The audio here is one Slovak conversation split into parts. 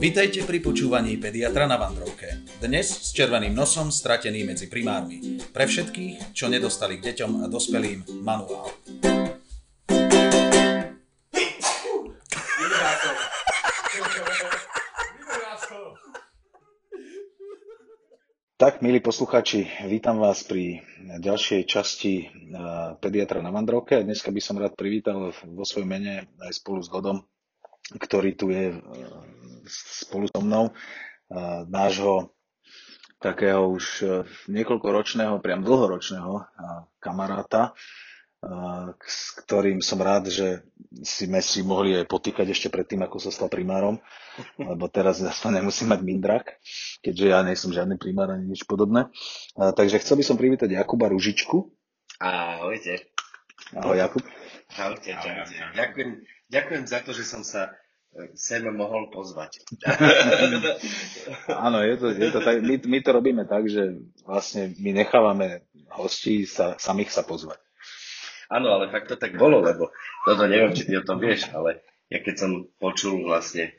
Vitajte pri počúvaní Pediatra na vandrovke. Dnes s červeným nosom stratený medzi primármi. Pre všetkých, čo nedostali k deťom a dospelým manuál. Tak, milí poslucháči, vítam vás pri ďalšej časti Pediatra na vandrovke. Dneska by som rád privítal vo svojom mene aj spolu s Godom, ktorý tu je spolu so mnou, nášho takého už niekoľkoročného, priam dlhoročného kamaráta, s ktorým som rád, že sme si mohli aj potýkať ešte predtým, ako sa stal primárom, lebo teraz zase nemusím mať mindrak, keďže ja nie som žiadny primár ani nič podobné. Takže chcel by som privítať Jakuba Ružičku. Ahojte. Ahoj, Jakub. Ahojte, čaute. Ďakujem za to, že som sa sem mohol pozvať. Áno, je to tak, my to robíme tak, že vlastne my nechávame hostí samých sa pozvať. Áno, ale fakt to tak bolo, lebo toto neviem, či ty o tom vieš, ale ja keď som počul vlastne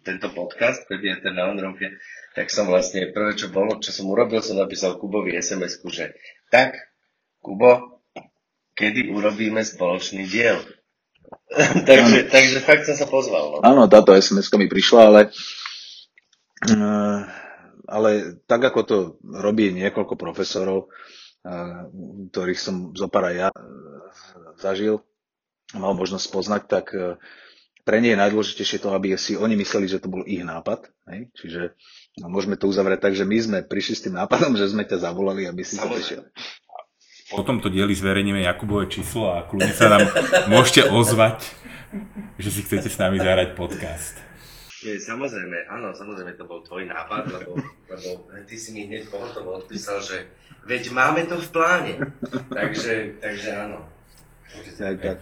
tento podcast, Pediatra na vandrovke, tak som vlastne prvé, čo bolo, čo som urobil, som napísal Kubovi SMS-ku, že tak, Kubo, kedy urobíme spoločný diel? takže fakt som sa pozval. Áno, táto SMS-ka mi prišla, ale tak, ako to robí niekoľko profesorov, ktorých som zopár aj ja zažil, mal možnosť poznať, tak pre nie je najdôležitejšie to, aby si oni mysleli, že to bol ich nápad. Ne? Čiže môžeme to uzavrieť tak, že my sme prišli s tým nápadom, že sme ťa zavolali, aby si sa prišiel. Po tomto dieli zverejníme Jakubové číslo a kľudne sa nám môžete ozvať, že si chcete s nami zahrať podcast. Je, samozrejme, áno, samozrejme to bol tvoj nápad, lebo ty si mi hneď pohotovo odpísal, že veď máme to v pláne, takže áno.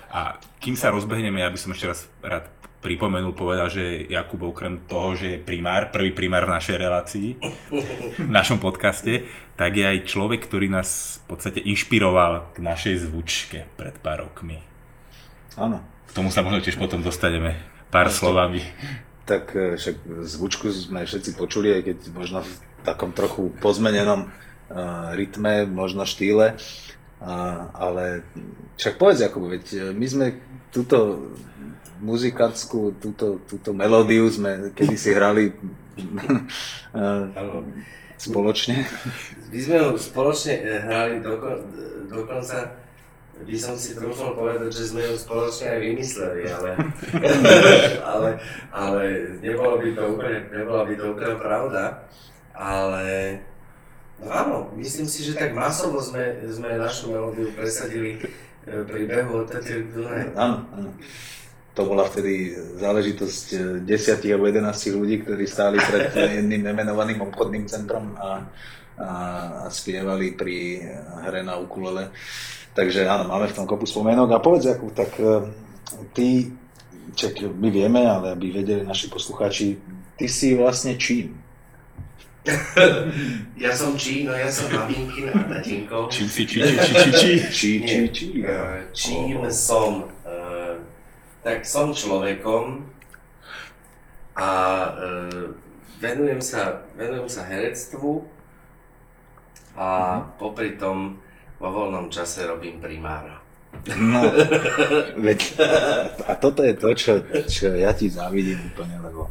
A kým sa rozbehneme, ja by som ešte raz rád pripomenul, povedal, že Jakub okrem toho, že je primár, prvý primár v našej relácii, v našom podcaste, tak je aj človek, ktorý nás v podstate inšpiroval k našej zvučke pred pár rokmi. Áno. K tomu sa možno tiež potom dostaneme pár slovami. Tak však zvučku sme všetci počuli, aj keď možno v takom trochu pozmenenom rytme, možno štýle, ale však povedz, Jakub, veď my sme túto melódiu sme kedysi hrali spoločne. My sme ju spoločne hrali, dokonca by som si trúfal povedať, že sme ju spoločne aj vymysleli, ale nebola by to úplne pravda, ale no áno, myslím si, že tak masovo sme našu melódiu presadili pri behu od Tatier k Dunaju. Áno. To bola vtedy záležitosť 10 alebo 11 ľudí, ktorí stáli pred jedným nemenovaným obchodným centrom a spievali pri hre na ukulele. Takže áno, máme v tom kopu spomienok. A povedz, Jakub, tak ty, my vieme, ale aby vedeli naši poslucháči, ty si vlastne čím? Ja som Čín, ja som maminkin a tatinko. Čím som? Tak som človekom a venujem sa herectvu a popri tom vo voľnom čase robím primára. No, a toto je to, čo ja ti závidím úplne, lebo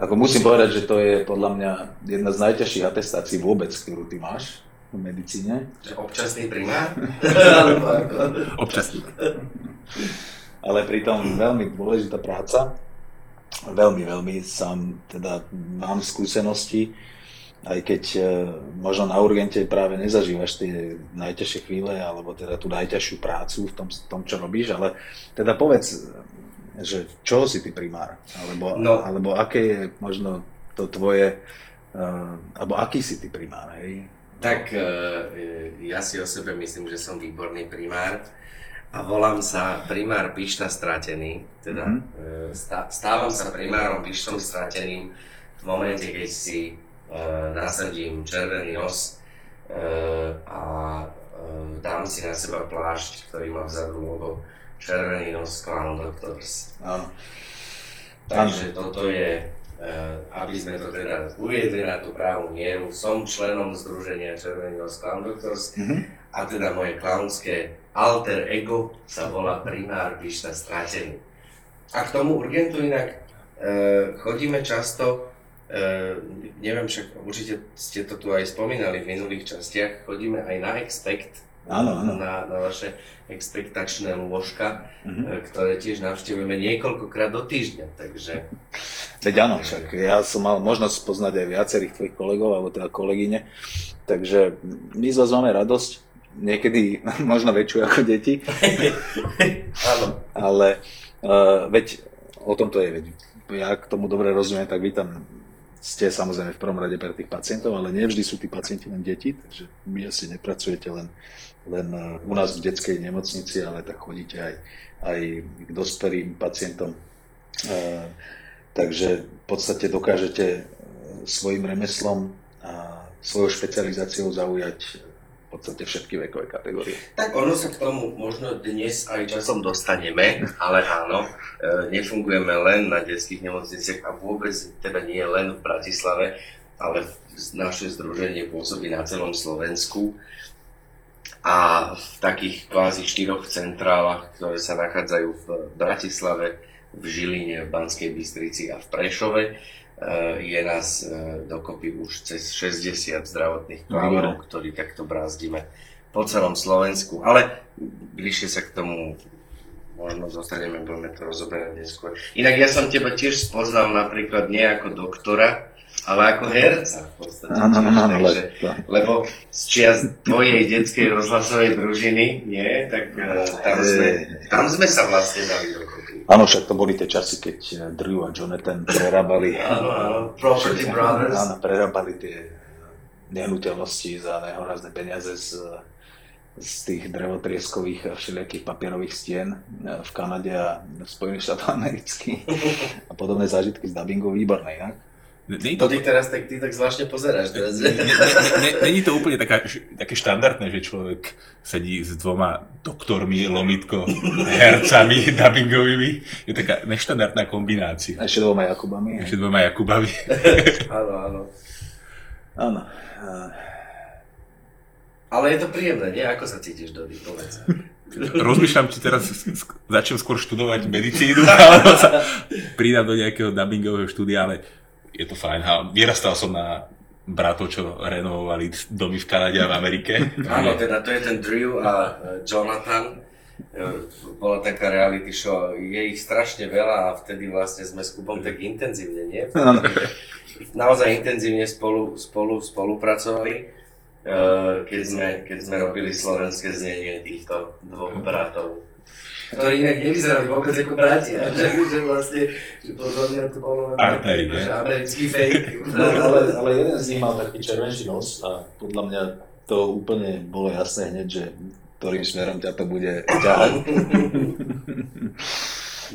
ako musím povedať, že to je podľa mňa jedna z najťažších atestácií vôbec, ktorú ty máš v medicíne. Občasný primár? Občasný. Ale pritom veľmi dôležitá práca, veľmi sám teda mám skúsenosti, aj keď možno na urgente práve nezažívaš tie najťažšie chvíle, alebo teda tú najťažšiu prácu v tom, čo robíš, ale teda povedz, že čoho si ty primár, alebo aké je možno to tvoje, alebo aký si ty primár, hej? Tak ja si o sebe myslím, že som výborný primár. A volám sa primár Pišta Stratený, teda stávam sa primárom Pištom Strateným v momente, keď si nasadím červený nos a dám si na seba plášť, ktorý má vzadu logo Červený nos Klan Doktors. Áno. Takže toto je aby sme to teda uviedli na tú právnu mieru, som členom Združenia Červený nos Klan Doktors a teda moje klaunské alter ego sa volá primár Píšta Stratený. A k tomu urgentu inak chodíme často, neviem, však určite ste to tu aj spomínali v minulých častiach, chodíme aj na Expect. Áno. Na vaše expektačné lôžka, ktoré tiež navštívujeme niekoľkokrát do týždňa, takže... Veď áno, však ja som mal možnosť poznať aj viacerých tvojich kolegov, alebo teda kolegyne, takže my z vás máme radosť, niekedy možno väčšiu ako deti, ale veď o tom to je, veď ja k tomu dobre rozumiem, tak vy tam ste samozrejme v prvom rade pre tých pacientov, ale nevždy sú tí pacienti len deti, takže vy asi nepracujete len u nás v detskej nemocnici, ale tak chodíte aj k dospelým pacientom. Takže v podstate dokážete svojim remeslom a svojou špecializáciou zaujať v podstate všetky vekové kategórie. Tak ono sa k tomu možno dnes aj časom dostaneme, ale áno, nefungujeme len na detských nemocniciach a vôbec teda nie len v Bratislave, ale naše združenie pôsobí na celom Slovensku a v takých kvázi 4 centrálach, ktoré sa nachádzajú v Bratislave, v Žiline, v Banskej Bystrici a v Prešove, je nás dokopy už cez 60 zdravotných klávorov, ktorí takto brázdime po celom Slovensku, ale bližšie sa k tomu možno zostaneme, budeme to rozoberať neskôr. Inak ja som teba tiež spoznal napríklad nie ako doktora, ale ako herca v podstate, takže, lebo z čias tvojej detskej rozhlasovej družiny, nie, tak tam sme sa vlastne dali dokopy. Áno, však to boli tie časy, keď Drew a Jonathan prerábali, Property Brothers. Áno, prerábali tie nehnuteľnosti za nehorázne peniaze z tých drevotrieskových a všelijakých papierových stien v Kanade a v Spojených štátoch amerických a podobné zážitky z dubbingu, výborné, inak. To ty teraz tak zvláštne pozeráš. Není to úplne také štandardné, že človek sedí s 2 doktormi, lomitko, hercami, dubbingovými. Je taká neštandardná kombinácia. Ešte 2 Jakubami. Áno. Ale je to príjemné, nie? Ako sa cítiš, Dodi, povedz? Rozmýšľam, či teraz začnem skôr študovať medicínu, alebo sa pridám do nejakého dubbingového štúdia, ale je to fajn. Vyrastal som na bratov, čo renovovali domy v Kanade a v Amerike. Áno, teda to je ten Drew a Jonathan. Bola taká reality show, je ich strašne veľa a vtedy vlastne sme s Kubom tak intenzívne, nie? Naozaj intenzívne spolu spolupracovali, keď sme robili slovenské znenie týchto 2 bratov. Ktorí inak nevyzerali vôbec ako bratia, že vlastne, že podľa to bolo americký fake. Ale jeden z nich mal taký červenší nos a podľa mňa to úplne bolo jasné hneď, že ktorým smerom ťa to bude ťahať.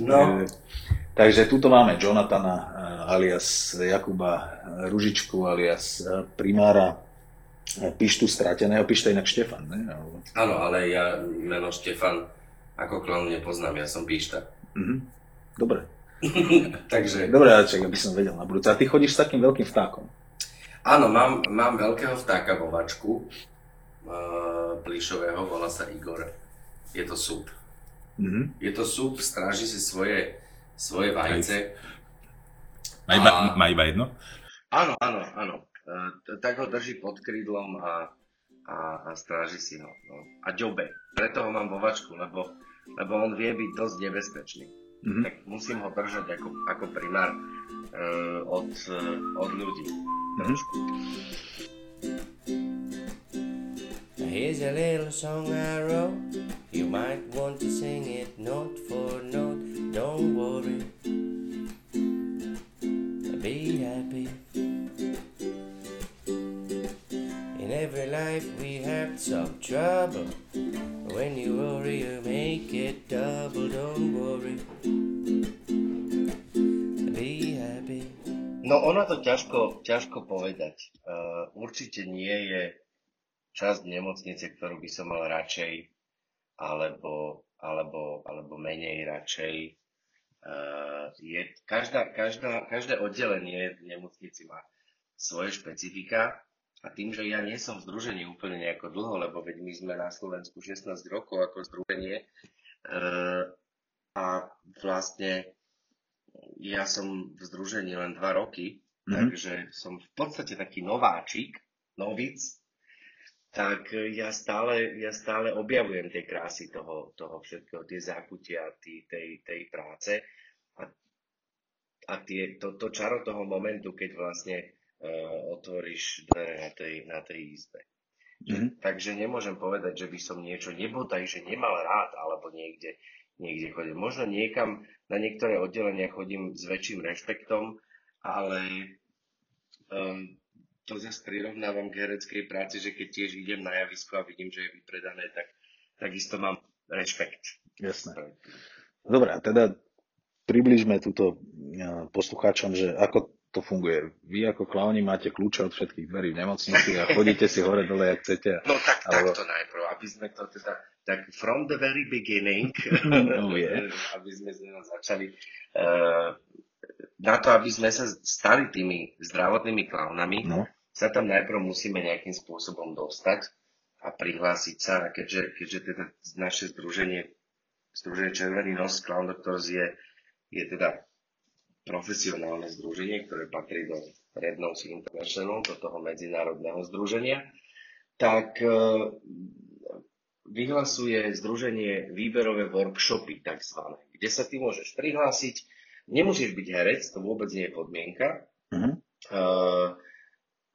No. Takže tuto máme Jonathana alias Jakuba Ružičku alias primára Pištu Strateného. Pišta inak Štefan, ne? Áno, ale ja meno Štefan ako klanu nepoznám, ja som Píšta. Dobre. Takže... Dobre, ale čak, aby som vedel na budúce. A ty chodíš s takým veľkým vtákom? Áno, mám veľkého vtáka vo vačku. Plíšového, volá sa Igor. Je to súp. Je to súp, stráži si svoje vajce. Má iba jedno? Áno. Tak ho drží pod krídlom a stráži si ho. No. A ďobe. Preto ho mám vo vačku, lebo on vie byť dosť nebezpečný. Tak musím ho držať ako primár od ľudí. Here's a little song I wrote. You might want to sing it note for note. Don't worry. Be happy. In every life we have some trouble. When you worry, you make it double. Don't worry. Be happy. No ono to ťažko povedať. Určite nie je časť nemocnice, ktorú by som mal radšej, alebo menej radšej. Každé oddelenie v nemocnici má svoje špecifika a tým, že ja nie som v združení úplne nejako dlho, lebo veď my sme na Slovensku 16 rokov ako združenie a vlastne ja som v združení len 2 roky, takže som v podstate taký nováčik, novic, tak ja stále objavujem tie krásy toho všetkého, tie zákutia tej práce a to čaro toho momentu, keď vlastne otvoríš dvere na tej izbe. Takže nemôžem povedať, že by som niečo nebodaj, že nemal rád, alebo niekde chodím. Možno niekam, na niektoré oddelenia chodím s väčším rešpektom, ale... to zase prirovnávam k hereckej práci, že keď tiež idem na javisko a vidím, že je vypredané, tak takisto mám rešpekt. Jasné. Dobre, a teda približme túto poslucháčom, že ako to funguje. Vy ako klauni máte kľúče od všetkých dverí v nemocnici a chodíte si hore dole, ak chcete. No tak takto najprv, aby sme to teda, tak from the very beginning, aby sme začali... Na to, aby sme sa stali tými zdravotnými klaunami, sa tam najprv musíme nejakým spôsobom dostať a prihlásiť sa. A keďže teda naše združenie Červený nos Klan Doktors je teda profesionálne združenie, ktoré patrí do Red Noses International, do toho medzinárodného združenia, tak vyhlasuje združenie výberové workshopy, takzvané, kde sa ty môžeš prihlásiť. Nemusíš byť herec, to vôbec nie je podmienka.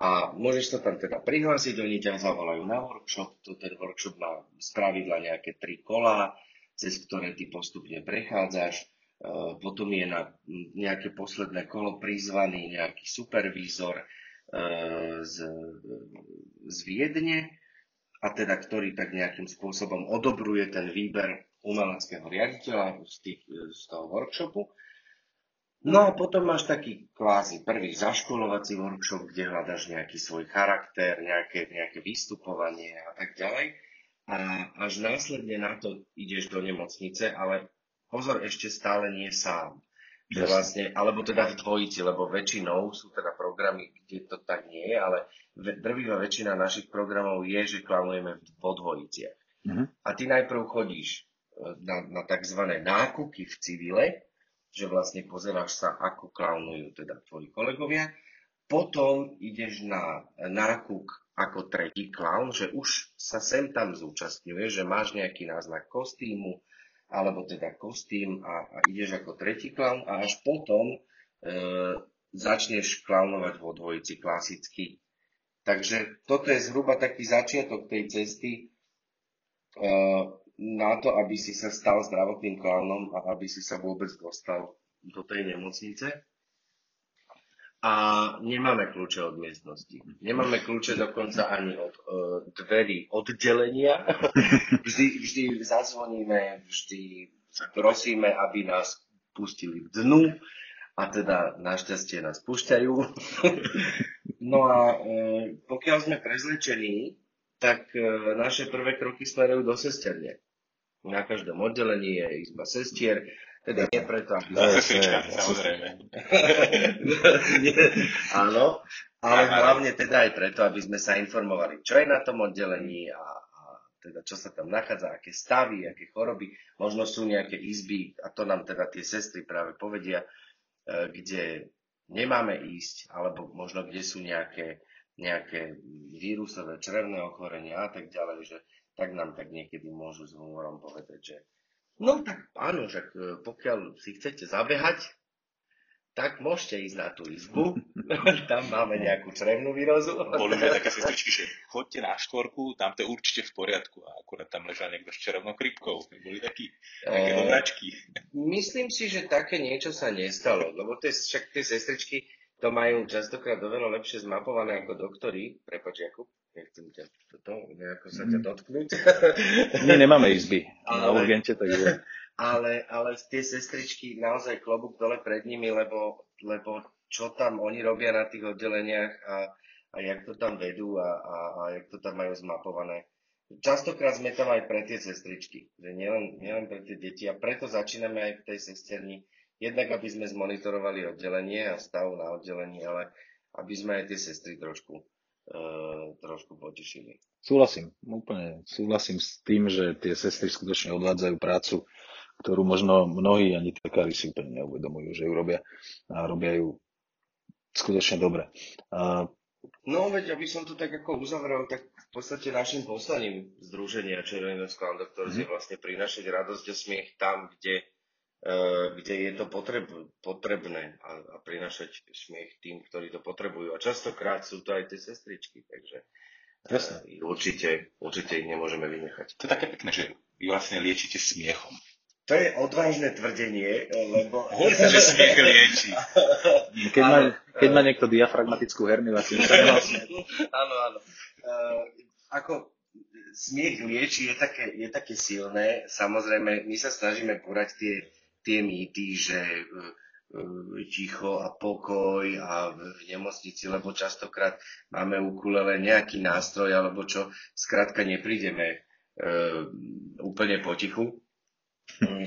A môžeš sa tam teda prihlásiť, oni ťa zavolajú na workshop, ten workshop má spravidla nejaké 3 kola, cez ktoré ty postupne prechádzaš, potom je na nejaké posledné kolo prizvaný nejaký supervízor z Viedne, a teda ktorý tak nejakým spôsobom odobruje ten výber umeleckého riaditeľa z toho workshopu. No a potom máš taký kvázi prvý zaškolovací workshop, kde hľadaš nejaký svoj charakter, nejaké vystupovanie a tak ďalej. A až následne na to ideš do nemocnice, ale pozor, ešte stále nie sám. Vlastne, alebo teda v dvojici, lebo väčšinou sú teda programy, kde to tak nie je, ale drvivá väčšina našich programov je, že klaunujeme vo dvojiciach. A ty najprv chodíš na tzv. Nákuky v civile, že vlastne pozeráš sa, ako klaunujú teda tvoji kolegovia. Potom ideš na nákuk ako tretí klaun, že už sa sem tam zúčastňuje, že máš nejaký náznak kostýmu, alebo teda kostým a ideš ako tretí klaun a až potom začneš klaunovať vo dvojici klasicky. Takže toto je zhruba taký začiatok tej cesty, na to, aby si sa stal zdravotným klaunom a aby si sa vôbec dostal do tej nemocnice. A nemáme kľúče od miestnosti. Nemáme kľúče dokonca ani od dverí oddelenia. Vždy zazvoníme, vždy prosíme, aby nás pustili k dnu. A teda našťastie nás púšťajú. No a pokiaľ sme prezlečení, tak naše prvé kroky smerujú do sesterne. Na každom oddelení je izba sestier, teda nie preto... Sestrička, samozrejme. Áno, ale hlavne teda aj preto, aby sme sa informovali, čo je na tom oddelení a teda čo sa tam nachádza, aké stavy, aké choroby. Možno sú nejaké izby, a to nám teda tie sestry práve povedia, kde nemáme ísť, alebo možno kde sú nejaké vírusové črevné ochorenia a tak ďalej, že tak nám tak niekedy môžu s humorom povedať, že no tak áno, že pokiaľ si chcete zabehať, tak môžete ísť na tú izbu, tam máme nejakú črevnú výrozu. Boli sme také sestričky, že chodte na štvorku, tam to je určite v poriadku a akurát tam ležal niekto s čerevnou krypkou. Boli také obračky. Myslím si, že také niečo sa nestalo, lebo však tie sestričky to majú častokrát oveľa lepšie zmapované ako doktori. Prepáč, Jakub, nechcem ťa nejako sa ťa dotknúť. My nemáme izby na urgente, takže... Ale tie sestričky naozaj klobúk dole pred nimi, lebo čo tam oni robia na tých oddeleniach a jak to tam vedú a jak to tam majú zmapované. Častokrát sme tam aj pre tie sestričky, že nielen pre tie deti a preto začíname aj v tej sesterni Jednak, aby sme zmonitorovali oddelenie a stav na oddelení, ale aby sme aj tie sestry trošku potešili. Súhlasím, úplne súhlasím s tým, že tie sestry skutočne odvádzajú prácu, ktorú možno mnohí ani lekári si úplne neuvedomujú, že ju robia a robia ju skutočne dobre. No veď, aby som to tak ako uzavrel, tak v podstate našim poslaním Združenia Červený nos Klan Doktors je vlastne prinašať radosť a smiech tam, kde je to potrebné a prinašať smiech tým, ktorí to potrebujú. A častokrát sú to aj tie sestričky, takže určite ich nemôžeme vynechať. To je také pekné, že vy vlastne liečite smiechom. To je odvážne tvrdenie, lebo... Hovorím, že smiech lieči. Keď má niekto diafragmatickú herniváciu. Áno. Ako smiech lieči je také silné. Samozrejme, my sa snažíme búrať tie mýty, že ticho a pokoj a v nemocnici, lebo častokrát máme ukulele nejaký nástroj, alebo čo, skrátka neprídeme úplne potichu.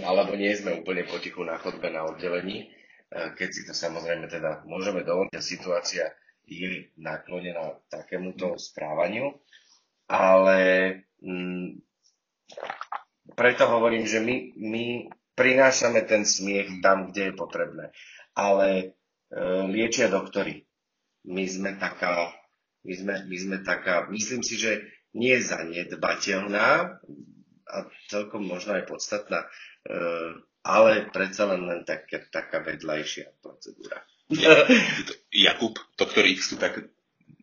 Alebo nie sme úplne potichu na chodbe na oddelení, keď si to samozrejme teda môžeme dovoliť, a situácia je naklonená takémuto správaniu, ale preto hovorím, že my prinášame ten smiech tam, kde je potrebné, ale liečia doktori. My sme taká, myslím si, že nie zanedbateľná, a celkom možno aj podstatná, ale predsa len taká vedľajšia procedúra. Jakub, doktor X tu tak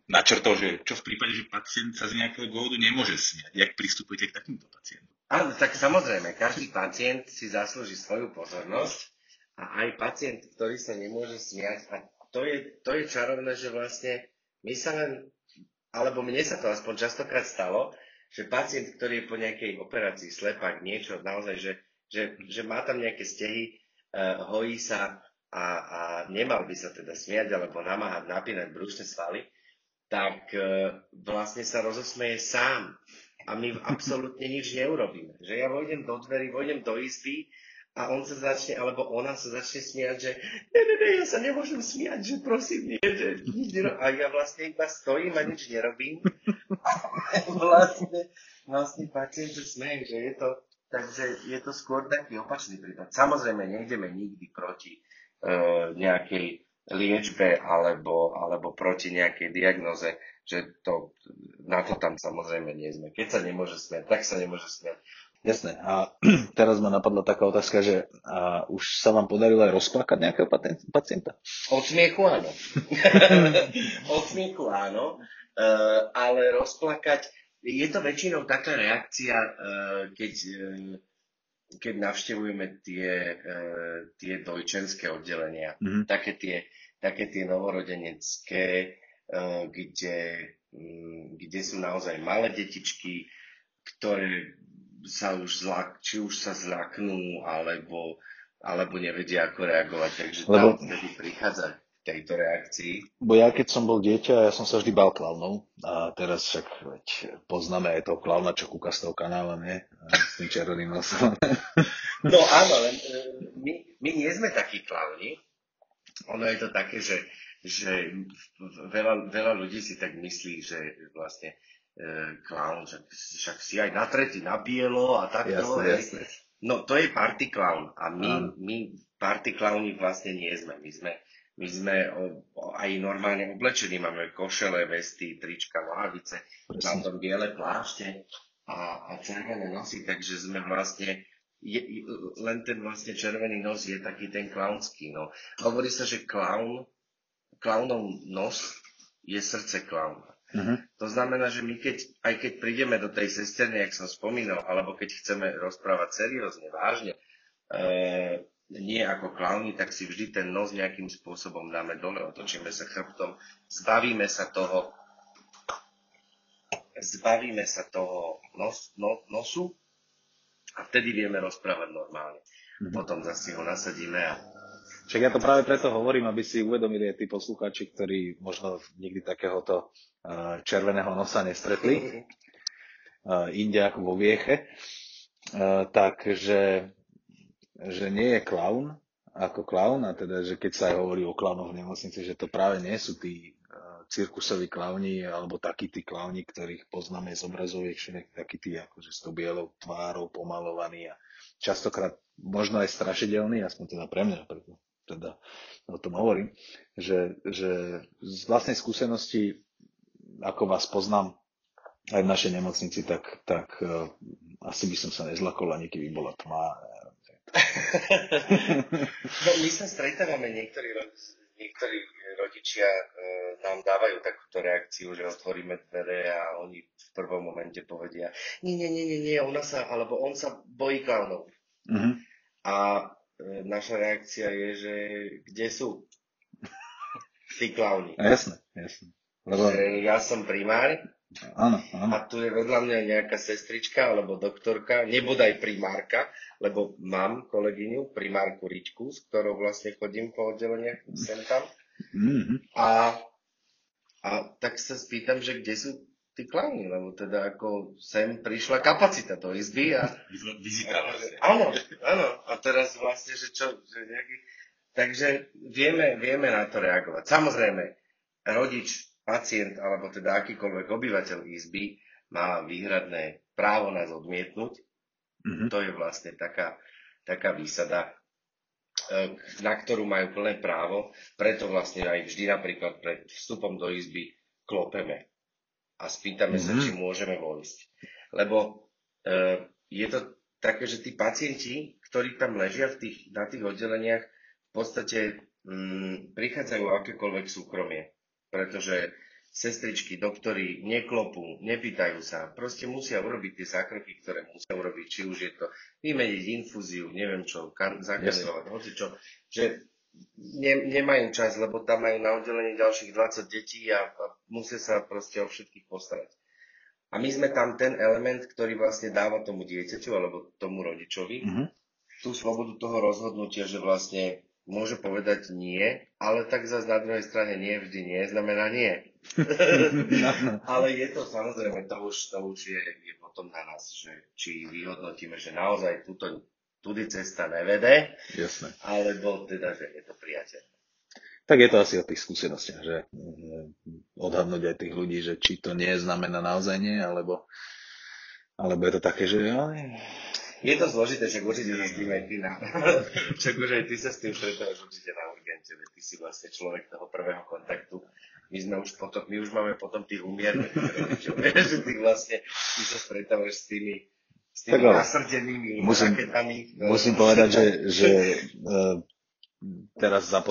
načrtol, že čo v prípade, že pacient sa z nejakého dôvodu nemôže smiať? Jak pristupujete k takýmto pacientom? Áno, tak samozrejme, každý pacient si zaslúži svoju pozornosť a aj pacient, ktorý sa nemôže smiať. A to je čarovné, že vlastne my sa len, alebo mne sa to aspoň častokrát stalo, že pacient, ktorý je po nejakej operácii slepák, niečo naozaj, že má tam nejaké stehy, hojí sa a nemal by sa teda smiať alebo namáhať, napínať brúšne svaly, tak vlastne sa rozosmeje sám a my absolútne nič neurobíme. Že ja vojdem do dverí, vojdem do izby a on sa začne, alebo ona sa začne smiať, že ne, ja sa nemôžem smiať, že prosím, nie, že nič nerobím. A ja vlastne iba stojím a nič nerobím. Vlastne pacient sa smeje, že je to, takže je to skôr taký opačný prípad. Samozrejme, nejdeme nikdy proti nejakej liečbe alebo proti nejakej diagnoze, že to, na to tam samozrejme nie sme. Keď sa nemôže smiať, tak sa nemôže smiať. Jasné. A teraz ma napadla taká otázka, že už sa vám podarilo aj rozplakať nejakého pacienta? Od smiechu áno. Ale rozplakať, je to väčšinou taká reakcia, keď navštevujeme tie dojčenské oddelenia, také tie novorodenecké, kde sú naozaj malé detičky, ktoré sa už zláknú, alebo nevedia, ako reagovať, takže tam vtedy prichádza tejto reakcii. Bo ja keď som bol dieťa, ja som sa vždy bál klaunov a teraz však poznáme aj toho klauna, čo kúka z toho kanála, nie? S tým červeným nosom. No áno, len my nie sme takí klauni. Ono je to také, že veľa ľudí si tak myslí, že vlastne klaun, však si aj na tretí na bielo a takto. Jasne. No to je party klaun a my party klauni vlastne nie sme. My sme aj normálne oblečení, máme košele, vesty, trička, nohavice, tam biele plášte a červené nosy, takže sme vlastne, len ten vlastne červený nos je taký ten klaunský. No. Hovorí sa, že klaunov nos je srdce klauna. To znamená, že my aj keď prídeme do tej sesterny, jak som spomínal, alebo keď chceme rozprávať seriózne, vážne, nie ako klauni, tak si vždy ten nos nejakým spôsobom dáme dole, otočíme sa chrbtom, zbavíme sa toho nosu a vtedy vieme rozprávať normálne. Potom zase ho nasadíme a... Však ja to práve preto hovorím, aby si uvedomili aj tí poslucháči, ktorí možno nikdy takéhoto červeného nosa nestretli, inde ako vo vieche, takže... že nie je klaun, ako klaun, a teda, že keď sa aj hovorí o klaunoch v nemocnici, že to práve nie sú tí cirkusoví klauni, alebo takí tí klauni, ktorých poznáme z obrazoviek, takí tí akože s tou bielou tvárou pomalovaní a častokrát možno aj strašidelní, aspoň teda pre mňa, preto teda o tom hovorím, že z vlastnej skúsenosti, ako vás poznám aj v našej nemocnici, tak asi by som sa nezlakol, ani keby bola tma. No, my sa stretávame, niektorí rodičia nám dávajú takúto reakciu, že otvoríme dvere a oni v prvom momente povedia nie, ona sa, alebo on sa bojí klaunov. Uh-huh. A naša reakcia je, že kde sú tí klauni? Jasné. Lebo... Ja som primár. Áno. A tu je vedľa mňa nejaká sestrička alebo doktorka, nebodaj primárka, lebo mám kolegyňu, primárku Ričku, s ktorou vlastne chodím po oddeleniach, sem tam. Mm-hmm. A tak sa spýtam, že kde sú tí klauni, lebo teda ako sem prišla kapacita do izby a... Vizitáva. Áno. A teraz vlastne, že čo... Že nejaký... Takže vieme na to reagovať. Samozrejme, rodič, pacient alebo teda akýkoľvek obyvateľ izby má výhradné právo nás odmietnúť. Mm-hmm. To je vlastne taká výsada, na ktorú majú plné právo. Preto vlastne aj vždy napríklad pred vstupom do izby klopeme a spýtame sa, či môžeme vojsť. Lebo je to také, že tí pacienti, ktorí tam ležia na tých oddeleniach, v podstate prichádzajú akékoľvek súkromie. Pretože sestričky, doktori neklopú, nepýtajú sa. Proste musia urobiť tie zákroky, ktoré musia urobiť. Či už je to vymeniť infúziu, neviem čo, zakazovať, hocičo. Že nemajú čas, lebo tam majú na oddelení ďalších 20 detí a musia sa proste o všetkých postarať. A my sme tam ten element, ktorý vlastne dáva tomu dieťaťu alebo tomu rodičovi tú slobodu toho rozhodnutia, že vlastne môže povedať nie, ale tak zase na druhej strane nie vždy nie, znamená nie. Ale je to samozrejme, to už je potom na nás, že či vyhodnotíme, že naozaj tudy cesta nevede. Jasné. Alebo teda, že je to priateľné. Tak je to asi o tých skúsenostiach, že odhadnúť aj tých ľudí, že či to nie znamená naozaj nie, alebo je to také, že... Je to zložité, však určite sa s tým aj ty sa s tým stretávaš určite na urgente, veď ty si vlastne človek toho prvého kontaktu. My už máme potom tých umierných, že ty sa stretávaš s tými nasrdenými raketami. Musím povedať, že teraz za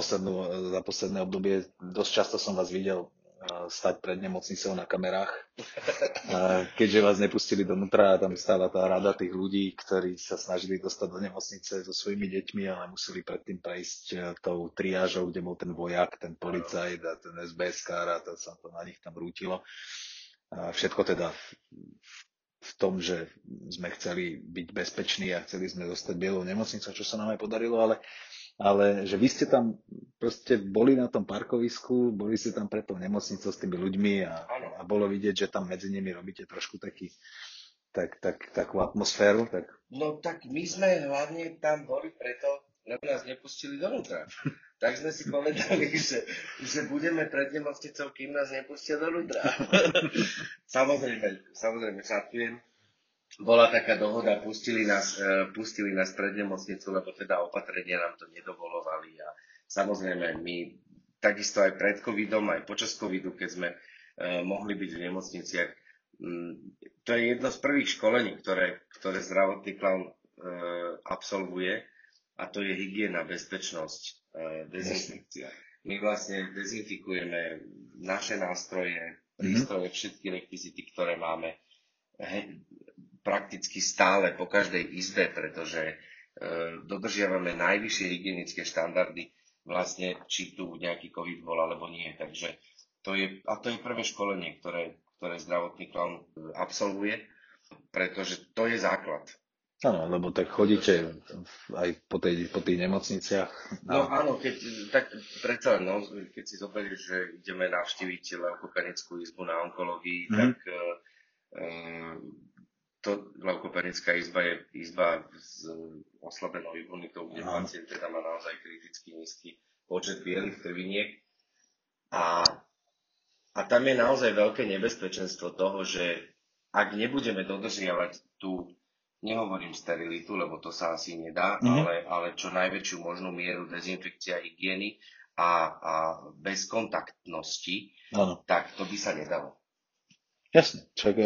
posledné obdobie dosť často som vás videl stať pred nemocnicou na kamerách, keďže vás nepustili donútra a tam stála tá rada tých ľudí, ktorí sa snažili dostať do nemocnice so svojimi deťmi, ale museli predtým prejsť tou triážou, kde bol ten vojak, ten policajt a ten SBS-kár a to sa to na nich tam rútilo. Všetko teda v tom, že sme chceli byť bezpeční a chceli sme dostať bielou nemocnicou, čo sa nám aj podarilo, ale že vy ste tam proste boli na tom parkovisku, boli ste tam pred tou nemocnicou s tými ľuďmi a bolo vidieť, že tam medzi nimi robíte trošku takú atmosféru. Tak... No tak my sme hlavne tam boli preto, lebo nás nepustili donútra. Tak sme si povedali, že budeme pred nemocnicou, kým nás nepustia donútra. Samozrejme, šatujem. Bola taká dohoda, pustili nás pred nemocnicu, lebo teda opatrenia nám to nedovolovali a samozrejme my takisto aj pred covidom, aj počas covidu, keď sme mohli byť v nemocniciach. To je jedno z prvých školení, ktoré zdravotný klaun absolvuje, a to je hygiena, bezpečnosť, dezinfekcia. My vlastne dezinfikujeme naše nástroje, prístroje, všetky rekvizity, ktoré máme, prakticky stále po každej izbe, pretože dodržiavame najvyššie hygienické štandardy, vlastne či tu nejaký COVID bol alebo nie. Takže to je prvé školenie, ktoré zdravotný klaun absolvuje, pretože to je základ. Áno, lebo tak chodíte aj po tých nemocniciach. No áno, keď si zoberieš, že ideme navštíviť leukopenickú izbu na onkológii, tak... Leukopenická izba je izba s oslabenou imunitou, kde pacient teda má naozaj kriticky nízky počet bielých krviniek. A tam je naozaj veľké nebezpečenstvo toho, že ak nebudeme dodržiavať tú, nehovorím sterilitu, lebo to sa asi nedá, ale čo najväčšiu možnú mieru dezinfekcia, hygieny a bezkontaktnosti, tak to by sa nedalo. Jasne, však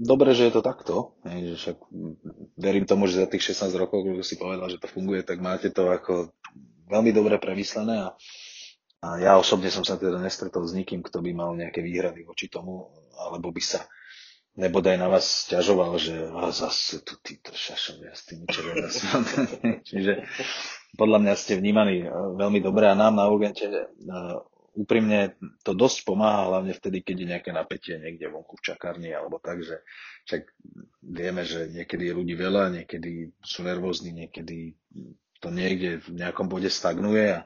dobre, že je to takto, že však verím tomu, že za tých 16 rokov, ktorý si povedal, že to funguje, tak máte to ako veľmi dobre premyslené a ja osobne som sa teda nestretol s nikým, kto by mal nejaké výhrady voči tomu, alebo by sa nebodaj na vás sťažoval, že zase tu títo šašovia s tými červenými. Čiže podľa mňa ste vnímaní veľmi dobre a nám na urgente úprimne to dosť pomáha, hlavne vtedy, keď je nejaké napätie niekde vonku v čakárni alebo tak, že však vieme, že niekedy je ľudí veľa, niekedy sú nervózni, niekedy to niekde v nejakom bode stagnuje a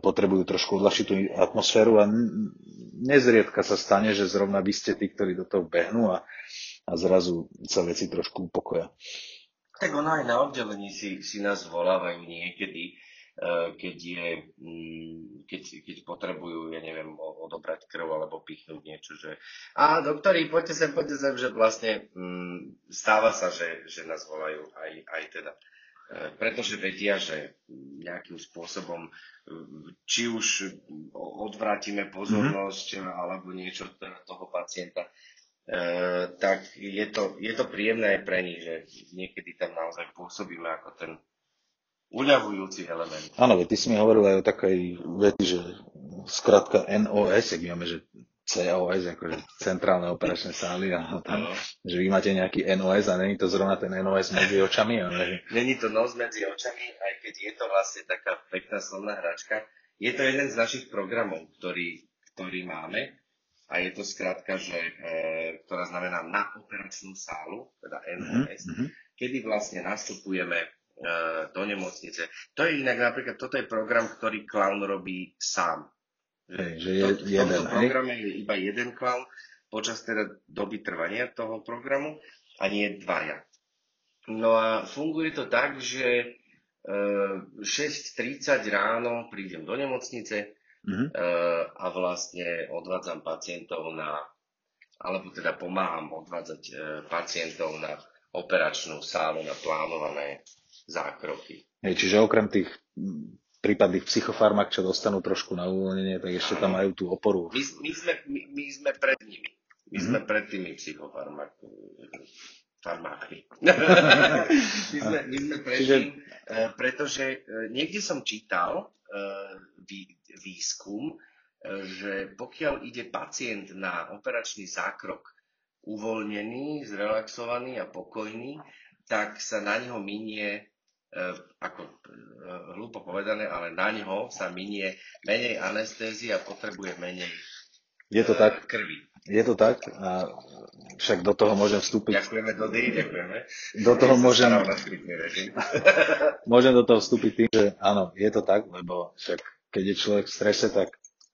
potrebujú trošku odľahčiť tú atmosféru a nezriedka sa stane, že zrovna vy ste tí, ktorí do toho behnú a zrazu sa veci trošku upokoja. Tak ono aj na oddelení si nás volávajú niekedy, keď potrebujú, ja neviem, odobrať krv alebo pichnúť niečo, že doktori, poďte sem, že vlastne stáva sa, že nás volajú aj teda. Pretože vedia, že nejakým spôsobom, či už odvrátime pozornosť alebo niečo toho pacienta, tak je to príjemné aj pre nich, že niekedy tam naozaj pôsobíme ako ten uľavujúci element. Áno, ty si mi hovoril aj o takej veci, že skrátka NOS, ak máme, že COS, akože centrálne operačné sály, že vy máte nejaký NOS a není to zrovna ten NOS medzi očami. Ale... Není to nos medzi očami, aj keď je to vlastne taká pekná slovná hračka. Je to jeden z našich programov, ktorý máme a je to skrátka, ktorá znamená na operačnú sálu, teda NOS, kedy vlastne nastupujeme do nemocnice. To je inak napríklad, toto je program, ktorý clown robí sám. V tomto programe je iba jeden clown počas teda doby trvania toho programu a nie dvaja. No a funguje to tak, že 6:30 ráno prídem do nemocnice a vlastne odvádzam pacientov alebo teda pomáham odvádzať pacientov na operačnú sálu na plánované zákroky. Čiže okrem tých prípadných psychofarmak, čo dostanú trošku na uvoľnenie, tak ešte tam majú tú oporu. My sme pred nimi. My sme pred tými psychofarmákmi. my sme pred nimi, pretože niekde som čítal výskum, že pokiaľ ide pacient na operačný zákrok uvoľnený, zrelaxovaný a pokojný, tak sa na neho minie hlupo povedané, ale na ňoho sa minie menej anestézie a potrebuje menej krvi. Je to tak? A však do toho môžem vstúpiť. Ďakujeme, ďakujeme. Do toho môžem do toho vstúpiť tým, že áno, je to tak, lebo však keď je človek v strese,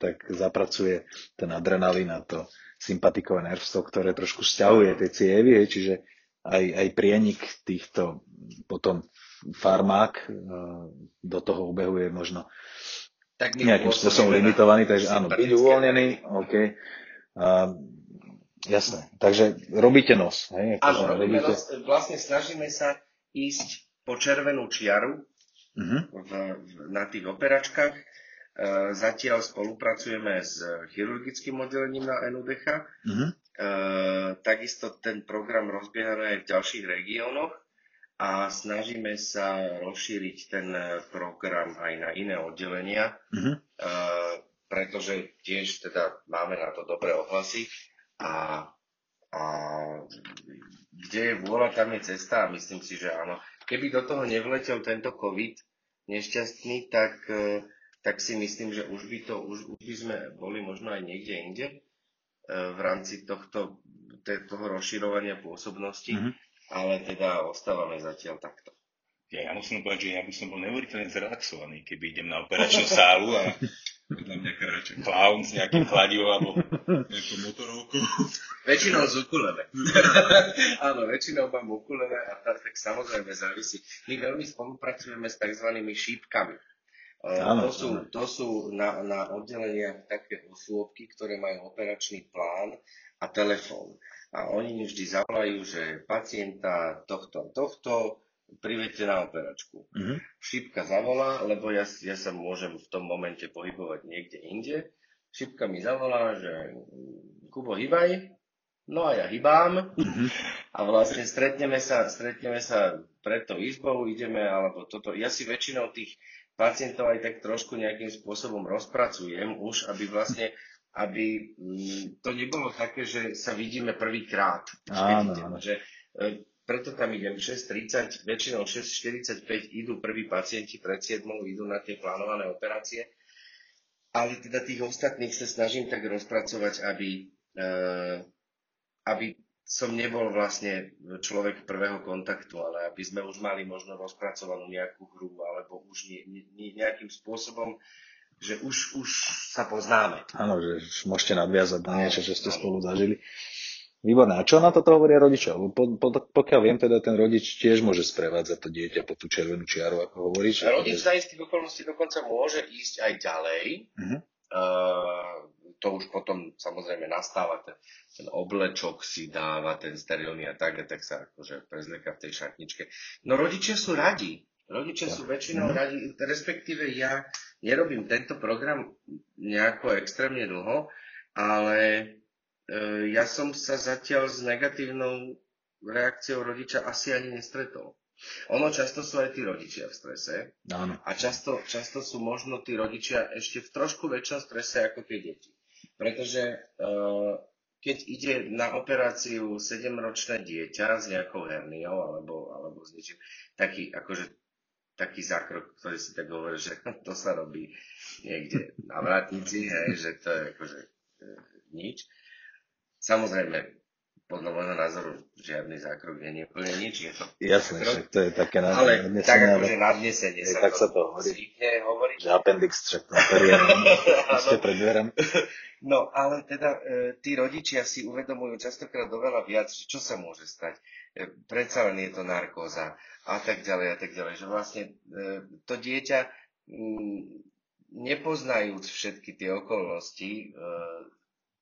tak zapracuje ten adrenalín a to sympatikové nervstvo, ktoré trošku sťahuje tie cievie, čiže aj prienik týchto potom farmák do toho obehu je možno nejakým spôsobom limitovaný, takže áno, byť uvoľnený, OK. Jasné, takže robíte nos. Hej? Áno, robíme nos, vlastne snažíme sa ísť po červenú čiaru na tých operačkách. Zatiaľ spolupracujeme s chirurgickým oddelením na NUDH. Takisto ten program rozbiehame aj v ďalších regiónoch. A snažíme sa rozšíriť ten program aj na iné oddelenia, pretože tiež teda máme na to dobré ohlasy a kde je vôľa, tam je cesta a myslím si, že áno. Keby do toho nevletel tento COVID nešťastný, tak si myslím, že už by sme boli možno aj niekde inde v rámci toho rozširovania pôsobnosti. Ale teda ostávame zatiaľ takto. Ja musím povedať, že ja by som bol neuveriteľne zrelaxovaný, keby idem na operačnú sálu a tam nejaký clown s nejakým chladivom alebo Nejakú motorovku. Väčšinou z ukulele. Áno, väčšinou mám ukulele a tak samozrejme závisí. My veľmi spolupracujeme s takzvanými šípkami. To sú na oddeleniach také osôbky, ktoré majú operačný plán a telefón. A oni vždy zavolajú, že pacienta tohto, privedte na operačku. Mm-hmm. Šípka zavolá, lebo ja sa môžem v tom momente pohybovať niekde inde. Šípka mi zavolá, že Kubo, hýbaj. No a ja hýbám. Mm-hmm. A vlastne stretneme sa pred tou izbou, ideme, alebo toto. Ja si väčšinou tých pacientov aj tak trošku nejakým spôsobom rozpracujem už, aby to nebolo také, že sa vidíme prvýkrát. Áno. Preto tam idem 6:30, väčšinou 6:45 idú prví pacienti, pred 7 idú na tie plánované operácie. Ale teda tých ostatných sa snažím tak rozpracovať, aby som nebol vlastne človek prvého kontaktu, ale aby sme už mali možno rozpracovanú nejakú hru, alebo už nejakým spôsobom, že už sa poznáme. Áno, že môžete nadviazať na niečo, čo ste spolu zažili. Výborné. A čo na toto hovoria rodičia? Pokiaľ viem, teda ten rodič tiež môže sprevádzať to dieťa po tú červenú čiaru, ako hovoríš. Rodič za istých okolností dokonca môže ísť aj ďalej. Uh-huh. To už potom samozrejme nastáva. Ten oblečok si dáva, ten sterilný a tak sa akože prezlieka v tej šatničke. No rodičia sú radi. Rodičia sú väčšinou radi. Respektíve ja nerobím tento program nejako extrémne dlho, ale... Ja som sa zatiaľ s negatívnou reakciou rodiča asi ani nestretol. Ono často sú aj tí rodičia v strese. Áno. A často sú možno tí rodičia ešte v trošku väčšom strese ako tie deti. Pretože keď ide na operáciu 7-ročné dieťa s nejakou herniou alebo s niečím, taký zákrok, ktorý si tak hovorí, že to sa robí niekde na vrátnici, že to je akože nič. Samozrejme, podľa môjho názoru, žiadny zákrok nie je úplne nič. Je to jasné, že to je také nadnesenie. Ale tak akože nadnesenie sa tak sa to hovorí. Že appendix však na periódu, ešte pred dverami. No, ale teda tí rodičia si uvedomujú častokrát oveľa viac, čo sa môže stať. Predsa len je to narkóza a tak ďalej. Že vlastne to dieťa, nepoznajúc všetky tie okolnosti,